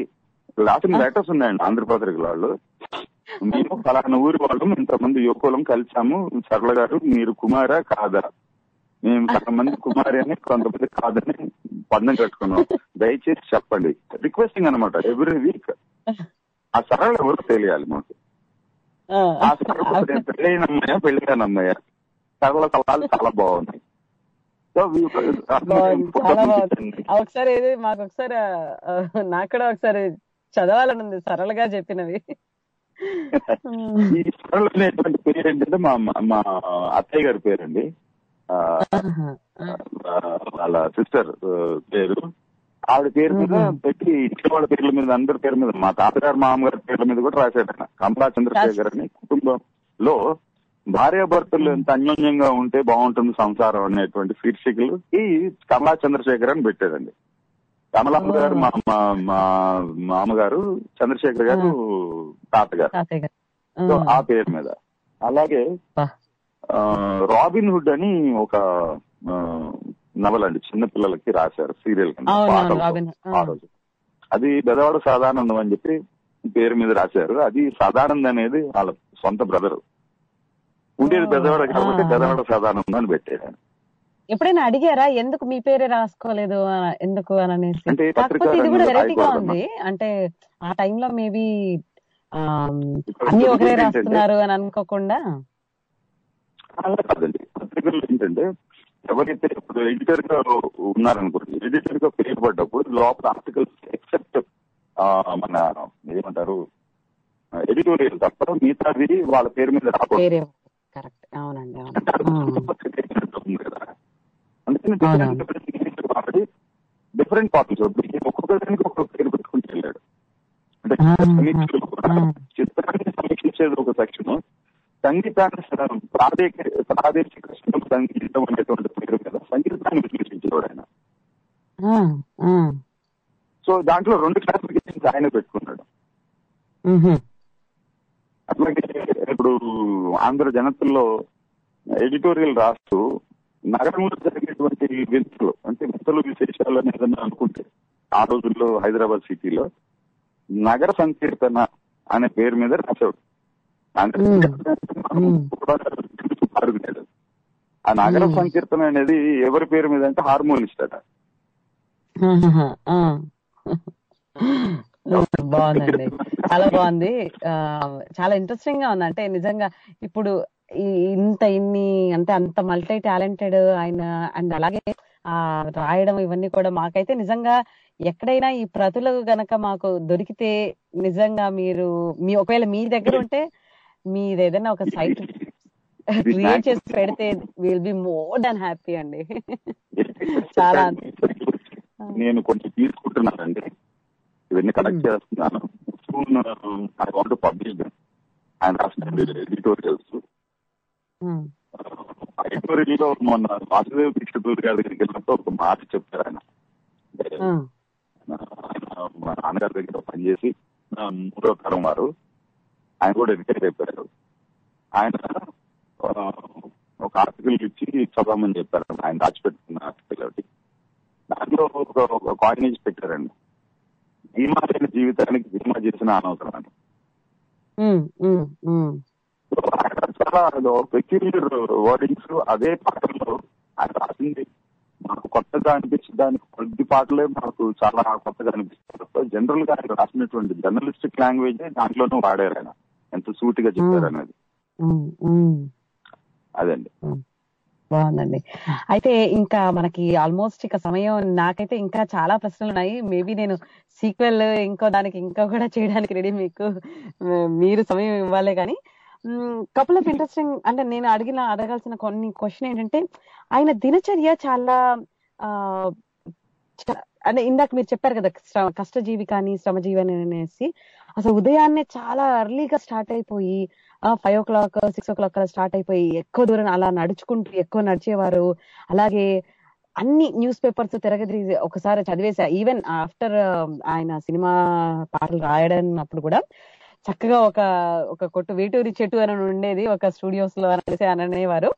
రాసిన లెటర్స్ ఉన్నాయండి ఆంధ్రపత్రిక వాళ్ళు. మేము ఫలానా ఊరి వాళ్ళం, ఇంతమంది యువకులం కలిసాము, సరళ గారు మీరు కుమారా కాదా, మేము కొంతమంది కుమారి అని కొంతమంది కాదని పందం కట్టుకున్నాం, దయచేసి చెప్పండి, రిక్వెస్టింగ్ అనమాట ఎవ్రీ వీక్. ఆ సరళ ఎవరు తెలియాలి మాకు, ఆ సరళ పెళ్ళైన అమ్మాయ పెళ్ళికాని అమ్మాయ సరళ సవాళ్ళు చాలా బాగున్నాయి. ఒకసారి మాకు ఒకసారి నాకు కూడా ఒకసారి చదవాలనుంది సరళగా చెప్పినవి. ఈ సరళ అనేటువంటి పేరు ఏంటంటే మా మా అత్తయ్య గారి పేరండి, వాళ్ళ సిస్టర్ పేరు, ఆవిడ పేరు మీద పెట్టి ఇంట్లో వాళ్ళ పేర్ల మీద అందరి పేరు మీద మా తాతగారు మామగారి పేర్ల మీద కూడా రాశాడు కమలా చంద్రశేఖర్ అని. కుటుంబంలో భార్యాభర్తలు ఎంత అన్యోన్యంగా ఉంటే బాగుంటుంది సంసారం అనేటువంటి శీర్షికలు ఈ కమలా చంద్రశేఖర్ అని పెట్టాడండి. కమలామ్మ గారు మా మామగారు, చంద్రశేఖర్ గారు తాతగారు, ఆ పేరు మీద. అలాగే రాబిన్ హుడ్ అని ఒక నవల అండి చిన్నపిల్లలకి రాశారు సీరియల్ కింద, ఆ రోజు అది బెదవాడ సదానందం అని చెప్పి పేరు మీద రాశారు. అది సదానంద్ అనేది వాళ్ళ సొంత బ్రదరు, ఉండేది బెదవాడ కాబట్టి బెదవాడ సదానందం అని పెట్టారు. ఎప్పుడైనా అడిగారా ఎందుకు మీ పేరే రాసుకోలేదు ఎందుకు అని? కాకపోతే ఇది కూడా వెరైటీగా ఉంది, అంటే ఆ టైంలో మేబీ అన్ని ఒకరే రాస్తున్నారు అని అనుకోకుండా. అలా కాదండి, పత్రికలు ఏంటంటే ఎవరైతే ఇప్పుడు ఎడిటర్ గా ఉన్నారనుకోండి, ఎడిటర్ గా పేరు పడ్డప్పుడు లోపల ఆర్టికల్స్ ఎక్సెప్ట్ మన ఏమంటారు ఎడిటోరియల్ తప్ప మిగతాది వాళ్ళ పేరు మీద రాకూడదు. అందుకని డిఫరెంట్ కాపీస్ ఒక్కొక్క దానికి ఒక్కొక్క పేరు పెట్టుకుంటూ వెళ్ళాడు. అంటే చిత్రాన్ని సమీక్షించేది ఒక సెక్షన్, సంగీతాన్ని ప్రాదేశిక ప్రాదేశిక సంగీతం అనేటువంటి పేరు మీద సంగీతాన్ని విశ్లేషించేవాడు ఆయన. సో దాంట్లో రెండు క్లాసిఫికేషన్స్ ఆయన పెట్టుకున్నాడు. అట్లాగే ఇప్పుడు ఆంధ్ర జనతలో ఎడిటోరియల్ రాస్తూ నగరంలో జరిగేటువంటి వింతలు అంటే వింతలు విశేషాలు అనేది అనుకుంటే ఆ రోజుల్లో హైదరాబాద్ సిటీలో నగర సంకీర్తన అనే పేరు మీద రాసేవాడు. ఆ నగర సంకీర్తన అనేది ఎవరి పేరు మీద అంటే హార్మోనిస్ట్ అట. బాగుందండి, చాలా బాగుంది, చాలా ఇంట్రెస్టింగ్ గా ఉంది. అంటే నిజంగా ఇప్పుడు ఇంత ఇన్ని అంటే అంత మల్టీ టాలెంటెడ్ ఆయన, అండ్ అలాగే ఆ రాయడం ఇవన్నీ కూడా మాకైతే నిజంగా ఎక్కడైనా ఈ ప్రతులు గనక మాకు దొరికితే నిజంగా మీరు మీ ఒకవేళ మీ దగ్గర ఉంటే మీరు ఏదైనా ఒక సైట్ క్రియేట్ చేసి పెడితే will be more than happy అండి. చాలా నేను కొంచెం తీసుకుంటున్నానండి, ఇవన్నీ కలెక్ట్ చేస్తున్నాను. I want to publish them. ఆయన రాసిన ఎడిటోరియల్స్ ఎడిటోరియల్ లో మొన్న వాసుదేవ కృష్ణదూర్ గారి దగ్గరికి వెళ్ళినప్పుడు ఒక మాట చెప్పారు. ఆయన మా నాన్నగారి దగ్గర పనిచేసి మూడో తరం వారు, ఆయన కూడా రిటైర్ అయిపోయారు. ఆయన ఒక ఆర్టికల్ ఇచ్చి చదవమని చెప్పారు, ఆయన దాచిపెట్టుకున్న ఆర్టికల్ ఒకటి. దాంట్లో ఒక కాయినేజ్ పెట్టారండి, భీమా లేని జీవితానికి భీమా చేసిన అనవసరం అని. ఆయన చాలా పెక్యులర్ వర్డింగ్స్ అదే పాటల్లో ఆయన రాసింది. మాకు కొత్తగా అనిపించిన దానికి కొద్ది పాటలే మాకు చాలా కొత్తగా అనిపిస్తుంది. జనరల్ గా ఆయన రాసినటువంటి జర్నలిస్టిక్ లాంగ్వేజ్ దాంట్లోనూ వాడారు ఆయన, ఎంత సూటిగా చెప్పారు అనేది అదండి. బాగుందండి. అయితే ఇంకా మనకి ఆల్మోస్ట్ ఇక సమయం, నాకైతే ఇంకా చాలా ప్రశ్నలు ఉన్నాయి. మేబీ నేను సీక్వెల్ ఇంకో దానికి ఇంకా కూడా చేయడానికి రెడీ, మీకు మీరు సమయం ఇవ్వాలే. కానీ కపుల్ ఆఫ్ ఇంట్రెస్టింగ్ అంటే నేను అడిగిన అడగాల్సిన కొన్ని క్వశ్చన్ ఏంటంటే, ఆయన దినచర్య చాలా అంటే ఇందాక మీరు చెప్పారు కదా కష్టజీవి కానీ శ్రమజీవి అని అనేసి, అసలు ఉదయాన్నే చాలా అర్లీగా స్టార్ట్ అయిపోయి five o'clock six o'clock అలా స్టార్ట్ అయిపోయి ఎక్కువ దూరం అలా నడుచుకుంటూ ఎక్కువ నడిచేవారు. అలాగే అన్ని న్యూస్ పేపర్స్ తిరగతిరిగి ఒకసారి చదివేసా. ఈవెన్ ఆఫ్టర్ ఆయన సినిమా పాటలు రాయడం అప్పుడు కూడా చక్కగా ఒక ఒక కొట్టు వేటూరి చెట్టు అని ఉండేది, ఒక స్టూడియోస్ లో అనేసి అని అనేవారు.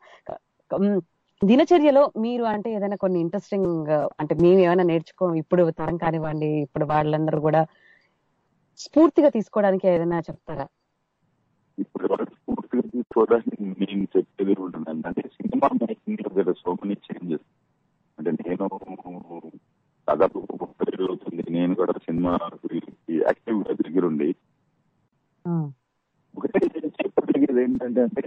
దినచర్యలో మీరు అంటే ఏదైనా కొన్ని ఇంట్రెస్టింగ్ అంటే మేము ఏమైనా నేర్చుకో ఇప్పుడు తరం కానివ్వండి ఇప్పుడు వాళ్ళందరూ కూడా స్ఫూర్తిగా తీసుకోవడానికి ఏదైనా చెప్తారా? ఇప్పుడు స్ఫూర్తిగా తీసుకోవడానికి నేను చెప్పేది ఉంటుంది అంటే సినిమా మేకింగ్ లో సో మెనీ చేంజెస్. అంటే నేను దాదాపు ముప్పై ఏళ్ళు అవుతుంది నేను కూడా సినిమా గురించి యాక్టివ్ గా దగ్గరుండి ఒకటే చెప్పగలిగేది ఏంటంటే అంటే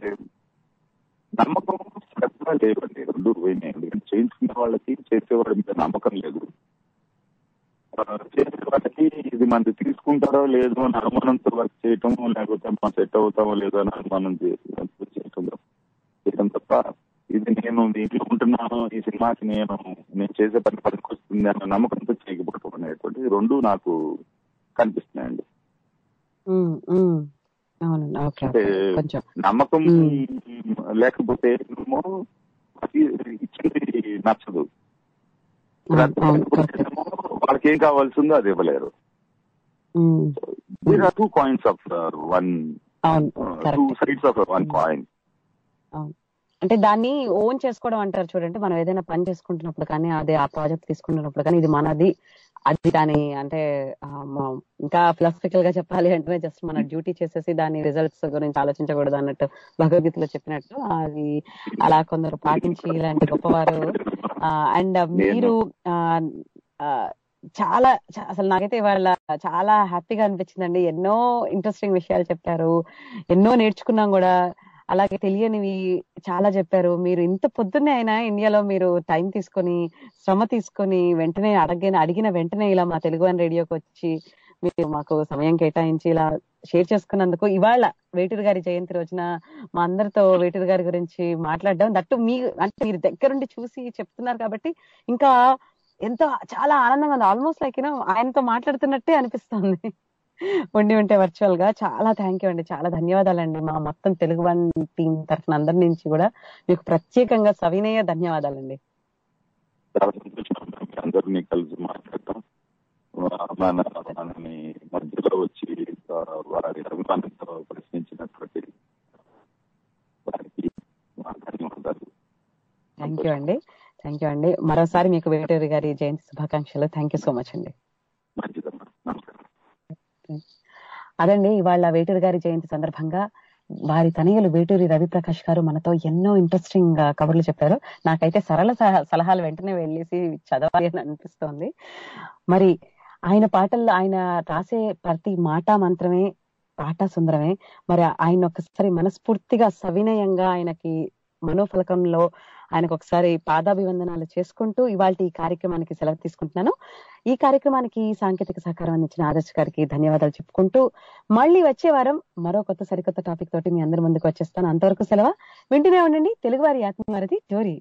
నమ్మకం శ్రద్ధ లేవండి, రెండు పోయినాయి. ఎందుకంటే చేయించుకున్న వాళ్ళకి చేసేవాళ్ళ మీద నమ్మకం లేదు, చేసే వాళ్ళకి ఇది మనది తీసుకుంటారో లేదో అని అనుమానంతో వర్క్ చేయటం, లేకపోతే మనం సెట్ అవుతామో లేదో అని అనుమానం చేయటం చేయడం తప్ప ఇది నేను దీంట్లో ఉంటున్నాను ఈ సినిమాకి నేను నేను చేసే పని పనికి వస్తుంది అన్న నమ్మకంతో చేయకపోవడం అనేటువంటి రెండు నాకు కనిపిస్తున్నాయండి. అంటే నమ్మకం లేకపోతే ఇచ్చింది నచ్చదు, వాళ్ళకి ఏం కావాల్సిందో అది ఇవ్వలేరు. These are two coins of one two sides of one coin. అంటే దాన్ని ఓన్ చేసుకోవడం అంటారు చూడండి. మనం ఏదైనా పని చేసుకుంటున్నప్పుడు కానీ అదే ఆ ప్రాజెక్ట్ తీసుకుంటున్నప్పుడు కానీ ఇది మనది అది దాని అంటే ఇంకా ఫిలాసఫికల్ గా చెప్పాలి అంటే జస్ట్ మన డ్యూటీ చేసేసి దాని రిజల్ట్స్ గురించి ఆలోచించకూడదు అన్నట్టు భగవద్గీతలో చెప్పినట్టు అది అలా కొందరు పాటించి ఇలాంటి గొప్పవారు. అండ్ మీరు చాలా అసలు నాకైతే ఇవాళ చాలా హ్యాపీగా అనిపించిందండి. ఎన్నో ఇంట్రెస్టింగ్ విషయాలు చెప్పారు, ఎన్నో నేర్చుకున్నాం కూడా, అలాగే తెలియనివి చాలా చెప్పారు. మీరు ఇంత పొద్దున్నే అయినా ఇండియాలో మీరు టైం తీసుకొని శ్రమ తీసుకొని వెంటనే అడగ అడిగిన వెంటనే ఇలా మా తెలుగు వన్ రేడియోకి వచ్చి మీరు మాకు సమయం కేటాయించి ఇలా షేర్ చేసుకున్నందుకు, ఇవాళ వేటూరి గారి జయంతి రోజున మా అందరితో వేటూరి గారి గురించి మాట్లాడడం దట్టు మీ అంటే మీరు దగ్గరుండి చూసి చెప్తున్నారు కాబట్టి ఇంకా ఎంతో చాలా ఆనందంగా ఉంది. ఆల్మోస్ట్ లైక్ యూనో ఆయనతో మాట్లాడుతున్నట్టే అనిపిస్తుంది ఉండి ఉంటే వర్చువల్ గా. చాలా థ్యాంక్ యూ అండి, చాలా ధన్యవాదాలండి మా మొత్తం తెలుగు వన్ టీం తరఫున అందరి నుంచి కూడా మీకు ప్రత్యేకంగా సవినయ ధన్యవాదాలండి. చాలా సంతోషం అందరినీ కలిసి మాట్లాడటం, మనని మధ్యలో వచ్చి వారి అభిమానంతో ప్రశ్నించినటువంటి వారికి ధన్యవాదాలు. థ్యాంక్ యూ అండి, థ్యాంక్ యూ అండి. మరోసారి మీకు వేటూరి గారి జయంతి శుభాకాంక్షలు. థ్యాంక్ యూ సో మచ్ అండి. అదండి ఇవాళ వేటూరి గారి జయంతి సందర్భంగా వారి తనయులు వేటూరి రవిప్రకాష్ గారు మనతో ఎన్నో ఇంట్రెస్టింగ్ కబుర్లు చెప్పారు. నాకైతే సరళ సలహాలు వెంటనే వెళ్ళేసి చదవాలి అని అనిపిస్తోంది. మరి ఆయన పాటల్లో ఆయన రాసే ప్రతి మాట మంత్రమే పాట సుందరమే. మరి ఆయన ఒకసారి మనస్ఫూర్తిగా సవినయంగా ఆయనకి మనోఫలకంలో ఆయనకు ఒకసారి పాదాభివందనాలు చేసుకుంటూ ఇవాళ ఈ కార్యక్రమానికి సెలవు తీసుకుంటున్నాను. ఈ కార్యక్రమానికి సాంకేతిక సహకారం అందించిన ఆదర్శ్ గారికి ధన్యవాదాలు చెప్పుకుంటూ మళ్ళీ వచ్చే వారం మరో కొత్త సరికొత్త టాపిక్ తోటి మీ అందరి ముందుకు వచ్చేస్తాను. అంతవరకు సెలవు. వింటూనే ఉండండి తెలుగువారి ఆత్మీయ వారధి.